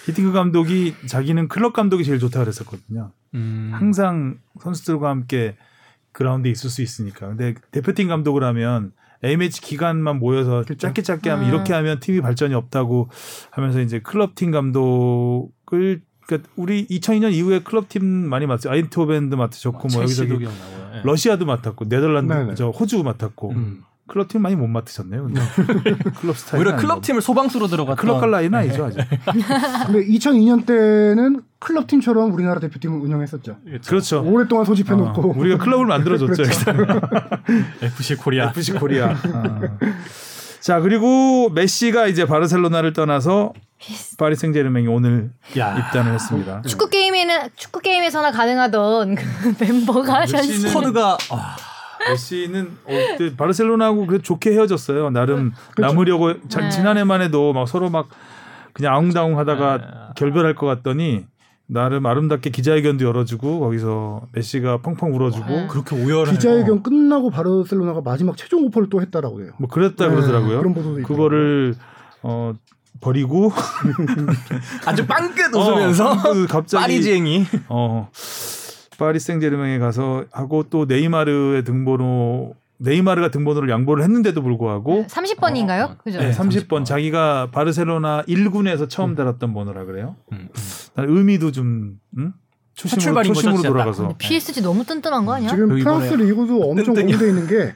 히딩크 감독이 자기는 클럽 감독이 제일 좋다고 그랬었거든요. 항상 선수들과 함께 그라운드에 있을 수 있으니까. 근데 대표팀 감독을 하면 AMH 기간만 모여서 짧게 하면 이렇게 하면 팀이 발전이 없다고 하면서 이제 클럽팀 감독을 그러니까 우리 2002년 이후에 클럽팀 많이 맡죠. 아인트호벤도 맡으셨고 뭐 여기저기 러시아도 맡았고 네덜란드 호주 맡았고 클럽팀 많이 못 맡으셨네요. 근데. 클럽 스타일 오히려 클럽팀을 소방수로 들어갔던 클럽 갈 나이는 아니죠 아직. 근데 2002년 때는 클럽팀처럼 우리나라 대표팀을 운영했었죠. 그렇죠. 오랫동안 소집해놓고 우리가 클럽을 만들어줬죠. FC 코리아. FC 코리아. 자 그리고 메시가 이제 바르셀로나를 떠나서 파리 생제르맹이 오늘 입단을 했습니다. 축구 게임에서나 가능하던 그 멤버가 스쿼드가 메시는 바르셀로나하고 그래도 좋게 헤어졌어요. 나름 그쵸? 남으려고 지난해만 해도 막 서로 막 그냥 아웅다웅하다가 결별할 것 같더니 나름 아름답게 기자회견도 열어주고 거기서 메시가 펑펑 울어주고 그렇게 오열해. 기자회견 끝나고 바르셀로나가 마지막 최종 오퍼를 또 했다라고 해요. 뭐 그랬다 그러더라고요. 그런 보도도 그거를 버리고 아주 빵긋 웃으면서 갑자기 파리지행이 파리 생제르맹에 가서 하고 또 네이마르가 등번호를 양보를 했는데도 불구하고 30번인가요? 그죠? 네, 30번. 자기가 바르셀로나 1군에서 처음 달았던 번호라 그래요. 의미도 좀 초심으로 돌아가서 PSG 너무 뜬뜬한 거 아니야? 지금 프랑스 리그도 엄청 공개돼 있는 게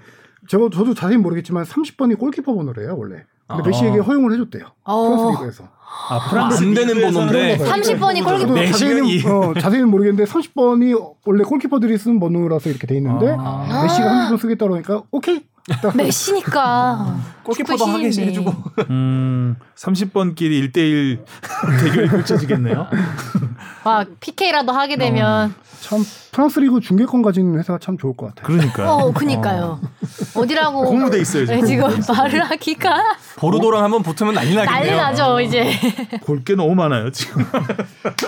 저도 자세히 모르겠지만 30번이 골키퍼 번호래요 원래. 근데 메시에게 허용을 해줬대요. 프랑스 리그에서. 프랑스 안 되는 번호인데 30번이 골키퍼. 자세히는 모르겠는데 30번이 원래 골키퍼들이 쓰는 번호라서 이렇게 돼 있는데 메시가 30번 쓰겠다 그러니까 오케이. 메시니까. 골키퍼도 하게 해주고. 30번끼리 1대1 대결이 펼쳐지겠네요. 와 PK라도 하게 되면. 참 프랑스 리그 중계권 가진 회사가 참 좋을 것 같아요. 그러니까요. 그니까요. 어디라고 공무돼 있어요 지금. 말을 하기가. 보르도랑 한번 붙으면 난리 나겠네요. 난리 나죠 이제. 골게 너무 많아요 지금.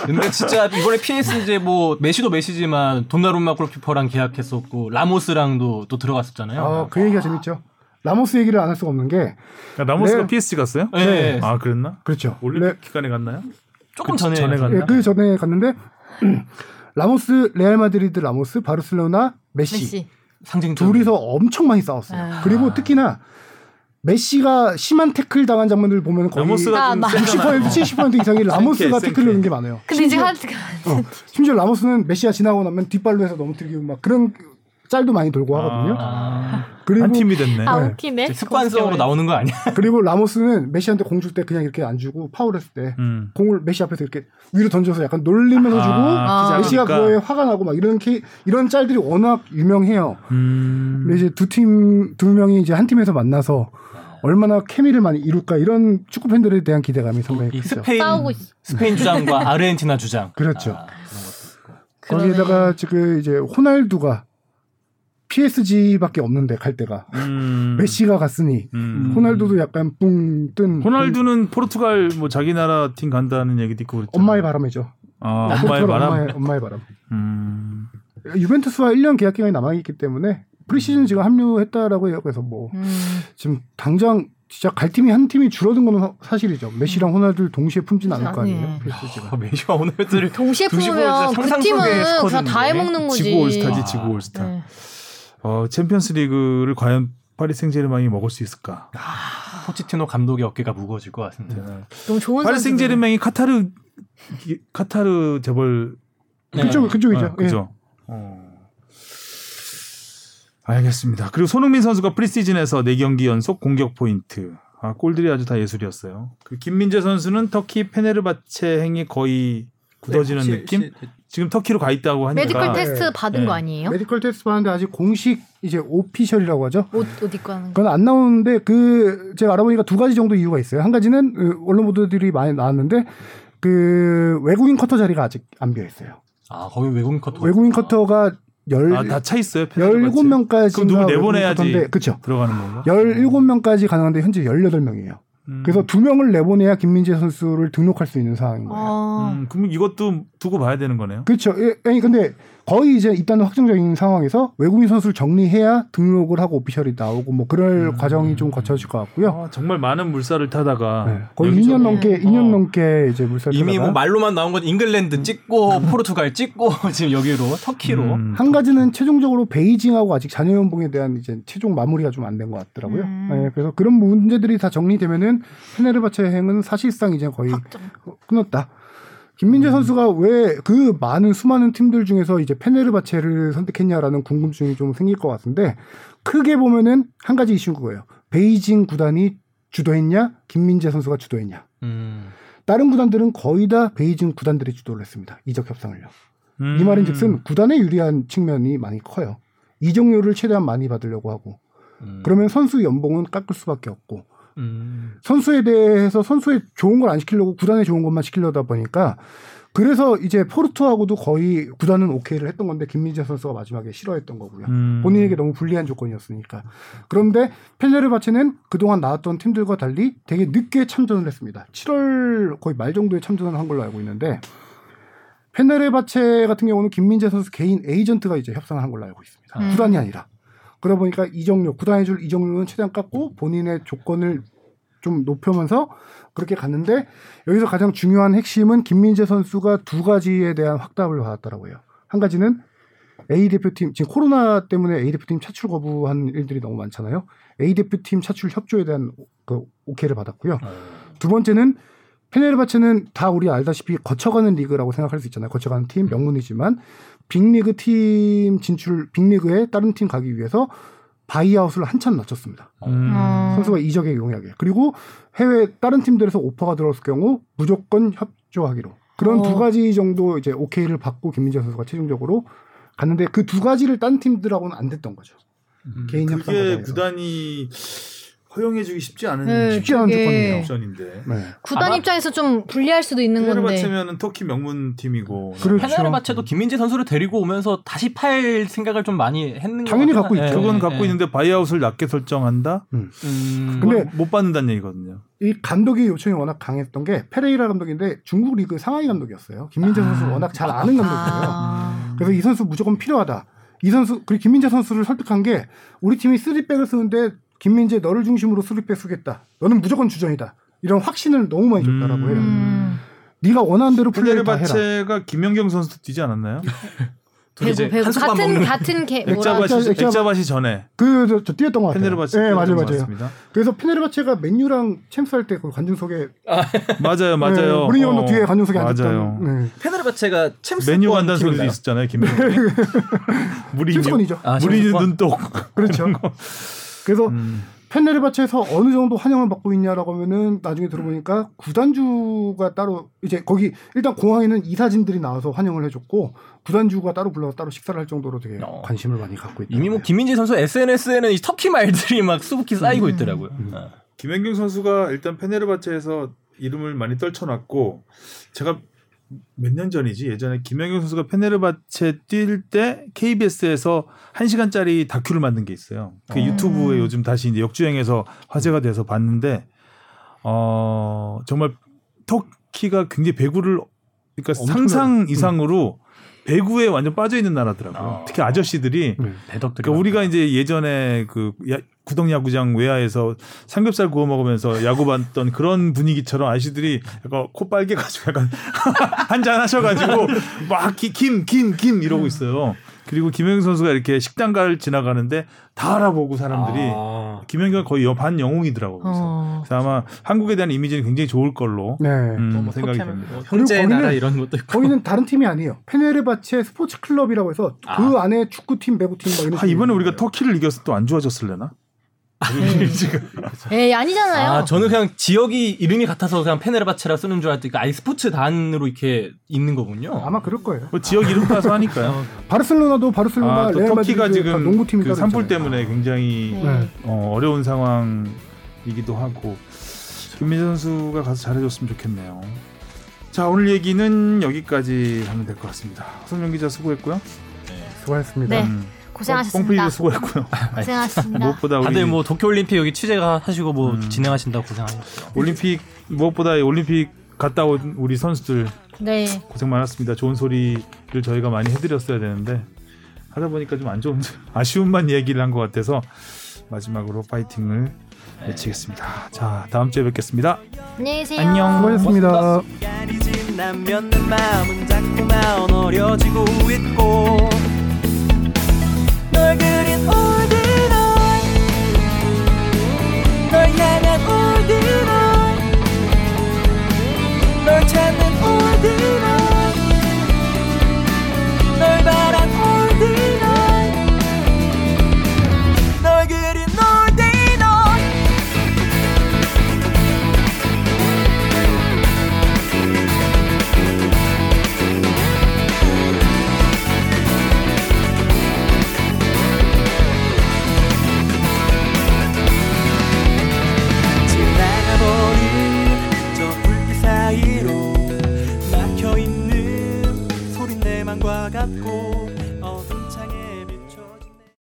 근데 진짜 이번에 PSG 뭐 메시도 메시지만 돈나룸마 골키퍼랑 계약했었고 라모스랑도 또 들어갔었잖아요. 그 얘기가 재밌죠. 라모스 얘기를 안 할 수가 없는 게. 라모스가 PSG 갔어요? 네. 아 그랬나? 그렇죠. 올림픽 기간에 갔나요? 조금 전에 갔나? 그 전에 갔는데. 라모스, 레알마드리드 라모스, 바르셀로나, 메시 둘이서 엄청 많이 싸웠어요. 그리고 특히나 메시가 심한 태클 당한 장면들 보면 거의 60% 이상이 라모스가 태클을 넣는 게 많아요. 근데 심지어 라모스는 메시가 지나고 나면 뒷발로 해서 넘어뜨리고 막 그런 짤도 많이 돌고 하거든요. 그리고 한 팀이 됐네. 웃기네. 습관성으로 나오는 거 아니야? 그리고 라모스는 메시한테 공 줄 때 그냥 이렇게 안 주고 파울했을 때 공을 메시 앞에서 이렇게 위로 던져서 약간 놀리면서 주고 메시가 그거에 화가 나고 막 이런 짤들이 워낙 유명해요. 근데 이제 두 명이 이제 한 팀에서 만나서 얼마나 케미를 많이 이룰까 이런 축구 팬들에 대한 기대감이 상당히 크죠. 스페인 주장과 아르헨티나 주장. 그렇죠. 거기에다가 지금 이제 호날두가 PSG밖에 없는데 갈 때가 메시가 갔으니 호날두도 약간 뿡 뜬. 호날두는 포르투갈 뭐 자기 나라 팀 간다는 얘기도 있고 그랬죠. 엄마의 바람이죠. 엄마의 바람. 유벤투스와 1년 계약 기간이 남아 있기 때문에 프리시즌 지금 합류했다라고 해서 뭐 지금 당장 진짜 갈 팀이 한 팀이 줄어든 건 사실이죠. 메시랑 호날두를 동시에 품진 않을 거 아니에요. 아, 메시와 호날두를 동시에 품으면 그 팀은 그냥 다 해먹는 거지. 지구 올스타지, 지구 올스타. 네. 챔피언스리그를 과연 파리 생제르맹이 먹을 수 있을까? 포체티노 감독의 어깨가 무거워질 것 같은데. 네. 너무 좋은 파리 생제르맹이 카타르 재벌 네. 그쪽이죠. 네. 그죠. 네. 알겠습니다. 그리고 손흥민 선수가 프리시즌에서 4경기 연속 공격 포인트. 아, 골들이 아주 다 예술이었어요. 그 김민재 선수는 터키 페네르바체 행이 거의 굳어지는 네, 느낌? 지금 터키로 가 있다고 하니까. 메디컬 테스트 받은 거 아니에요? 메디컬 테스트 받았는데 아직 공식 이제 오피셜이라고 하죠. 옷 입고 하는 거. 그건 안 나오는데 제가 알아보니까 두 가지 정도 이유가 있어요. 한 가지는 언론 보도들이 많이 나왔는데 외국인 커터 자리가 아직 안 비어 있어요. 아, 거기 외국인 커터가 17차 있어요. 17명까지. 그럼 누구 내보내야지. 그렇죠. 들어가는 건가? 17명까지 가능한데 현재 18명이에요. 그래서 2명을 내보내야 김민재 선수를 등록할 수 있는 상황인 거예요. 그럼 이것도 두고 봐야 되는 거네요. 그렇죠. 아니 근데 거의 이제 입단은 확정적인 상황에서 외국인 선수를 정리해야 등록을 하고 오피셜이 나오고 뭐 그럴 과정이 좀 거쳐질 것 같고요. 정말 많은 물살을 타다가 거의 2년 넘게 이제 물살 이미 뭐 말로만 나온 건 잉글랜드 찍고 포르투갈 찍고 지금 여기로 터키로 한 가지는 최종적으로 베이징하고 아직 잔여 연봉에 대한 이제 최종 마무리가 좀 안 된 것 같더라고요. 네, 그래서 그런 문제들이 다 정리되면은 페네르바체 행은 사실상 이제 거의 끝났다. 김민재 선수가 왜 그 수많은 팀들 중에서 이제 페네르바체를 선택했냐라는 궁금증이 좀 생길 것 같은데 크게 보면은 한 가지 이슈인 거예요. 베이징 구단이 주도했냐, 김민재 선수가 주도했냐. 다른 구단들은 거의 다 베이징 구단들이 주도를 했습니다. 이적 협상을요. 이 말인즉슨 구단에 유리한 측면이 많이 커요. 이적료를 최대한 많이 받으려고 하고 그러면 선수 연봉은 깎을 수밖에 없고. 선수에 대해서 선수의 좋은 걸 안 시키려고 구단의 좋은 것만 시키려다 보니까 그래서 이제 포르투하고도 거의 구단은 오케이를 했던 건데 김민재 선수가 마지막에 싫어했던 거고요. 본인에게 너무 불리한 조건이었으니까. 그런데 페네르바체는 그동안 나왔던 팀들과 달리 되게 늦게 참전을 했습니다. 7월 거의 말 정도에 참전을 한 걸로 알고 있는데 페네르바체 같은 경우는 김민재 선수 개인 에이전트가 이제 협상을 한 걸로 알고 있습니다. 구단이 아니라. 그러다 보니까 이적료, 구단에 줄 이적료는 최대한 깎고 본인의 조건을 좀 높여면서 그렇게 갔는데 여기서 가장 중요한 핵심은 김민재 선수가 두 가지에 대한 확답을 받았더라고요. 한 가지는 A대표팀, 지금 코로나 때문에 A대표팀 차출 거부한 일들이 너무 많잖아요. A대표팀 차출 협조에 대한 오케이를 받았고요. 두 번째는 페네르바체는 다 우리 알다시피 거쳐가는 리그라고 생각할 수 있잖아요. 거쳐가는 팀, 명문이지만 빅리그 팀 진출, 빅리그에 다른 팀 가기 위해서 바이아웃을 한참 낮췄습니다. 선수가 이적에 용이하게. 그리고 해외 다른 팀들에서 오퍼가 들어왔을 경우 무조건 협조하기로. 그런 두 가지 정도 이제 오케이를 받고 김민재 선수가 최종적으로 갔는데 그 두 가지를 딴 팀들하고는 안 됐던 거죠. 개인 협상 과정에서. 구단이 허용해주기 쉽지 않은 조건이에요. 옵션인데 구단 입장에서 좀 불리할 수도 있는 건데. 페네르바체면은 터키 명문 팀이고. 그렇죠. 페네르바체도 김민재 선수를 데리고 오면서 다시 팔 생각을 좀 많이 했는 거. 당연히 갖고 있죠. 그건 갖고 있는데 바이아웃을 낮게 설정한다. 근데 못 받는다는 얘기거든요. 이 감독의 요청이 워낙 강했던 게 페레이라 감독인데 중국 리그 상하이 감독이었어요. 김민재 선수 워낙 잘 아는 감독이에요. 그래서 이 선수 무조건 필요하다. 이 선수 그리고 김민재 선수를 설득한 게 우리 팀이 3백을 쓰는데. 김민재 너를 중심으로 수립해 쓰겠다. 너는 무조건 주전이다. 이런 확신을 너무 많이 줬다라고 해요. 네가 원하는 대로 플레이를 다 해라. 페네르바체가 김영경 선수도 뛰지 않았나요? 배구 같은 액자바시 전에 저 뛰었던 것 같아요. 페네르바체. 네, 맞아요. 그래서 페네르바체가 맨유랑 챔스할 때 그 관중석에 맞아요. 무리뉴 감독 뒤에 관중석에 앉았던. 네. 페네르바체가 챔스 맨유 간다는 소리도 있었잖아요. 김영경. 무리뉴 눈독. 그렇죠. 그래서 페네르바체에서 어느 정도 환영을 받고 있냐라고 하면은 나중에 들어보니까 구단주가 따로 이제 거기 일단 공항에는 이사진들이 나와서 환영을 해줬고 구단주가 따로 불러서 따로 식사를 할 정도로 되게 관심을 많이 갖고 있다. 이미 뭐 김민재 선수 SNS에는 이 터키 말들이 막 수북히 쌓이고 있더라고요. 김연경 선수가 일단 페네르바체에서 이름을 많이 떨쳐놨고 제가 몇 년 전이지 예전에 김연경 선수가 페네르바체 뛸 때 KBS에서 1시간짜리 다큐를 만든 게 있어요. 그 유튜브에 요즘 다시 이제 역주행해서 화제가 돼서 봤는데 정말 터키가 굉장히 배구를 그러니까 상상 이상으로 배구에 완전 빠져 있는 나라더라고요. 특히 아저씨들이 그러니까 우리가 이제 예전에 그 구덕야구장 외야에서 삼겹살 구워 먹으면서 야구 봤던 그런 분위기처럼 아저씨들이 약간 코 빨개가지고 약간 한잔 하셔가지고 막 김 이러고 있어요. 그리고 김영경 선수가 이렇게 식당가를 지나가는데 다 알아보고 사람들이 김영경이 거의 반영웅이더라고요. 그래서 아마 한국에 대한 이미지는 굉장히 좋을 걸로 생각이 됩니다. 현재 나라 이런 것도 있고. 거기는 다른 팀이 아니에요. 페네르바체 스포츠클럽이라고 해서 그 안에 축구팀, 배구팀 막 이런 이번에 우리가 터키를 이겨서 또 안 좋아졌을래나? 예, 아니잖아요. 아, 저는 그냥 지역이 이름이 같아서 그냥 페네르바체라 쓰는 줄 알았더니 아예 스포츠 단으로 이렇게 있는 거군요. 아마 그럴 거예요. 뭐 지역 이름 따서 하니까요. 바르셀로나도 바르셀로나, 레알 마드리드가 지금 농구팀이 그 산불 때문에 굉장히 어려운 상황이기도 하고 김민재 선수가 가서 잘해줬으면 좋겠네요. 자, 오늘 얘기는 여기까지 하면 될 것 같습니다. 하성룡 기자 수고했고요. 네, 수고했습니다. 네. 고생하셨습니다. 뽕필도 수고했고요. 고생하셨습니다. 무엇보다 다들 뭐 도쿄올림픽 여기 취재가 하시고 뭐 진행하신다고 고생하셨어요. 올림픽 무엇보다 올림픽 갔다 온 우리 선수들 네. 고생 많았습니다. 좋은 소리를 저희가 많이 해드렸어야 되는데 하다 보니까 좀 안 좋은 아쉬움만 얘기를 한 것 같아서 마지막으로 파이팅을 외치겠습니다. 네. 자, 다음 주에 뵙겠습니다. 안녕히 계세요. 안녕. 고맙습니다.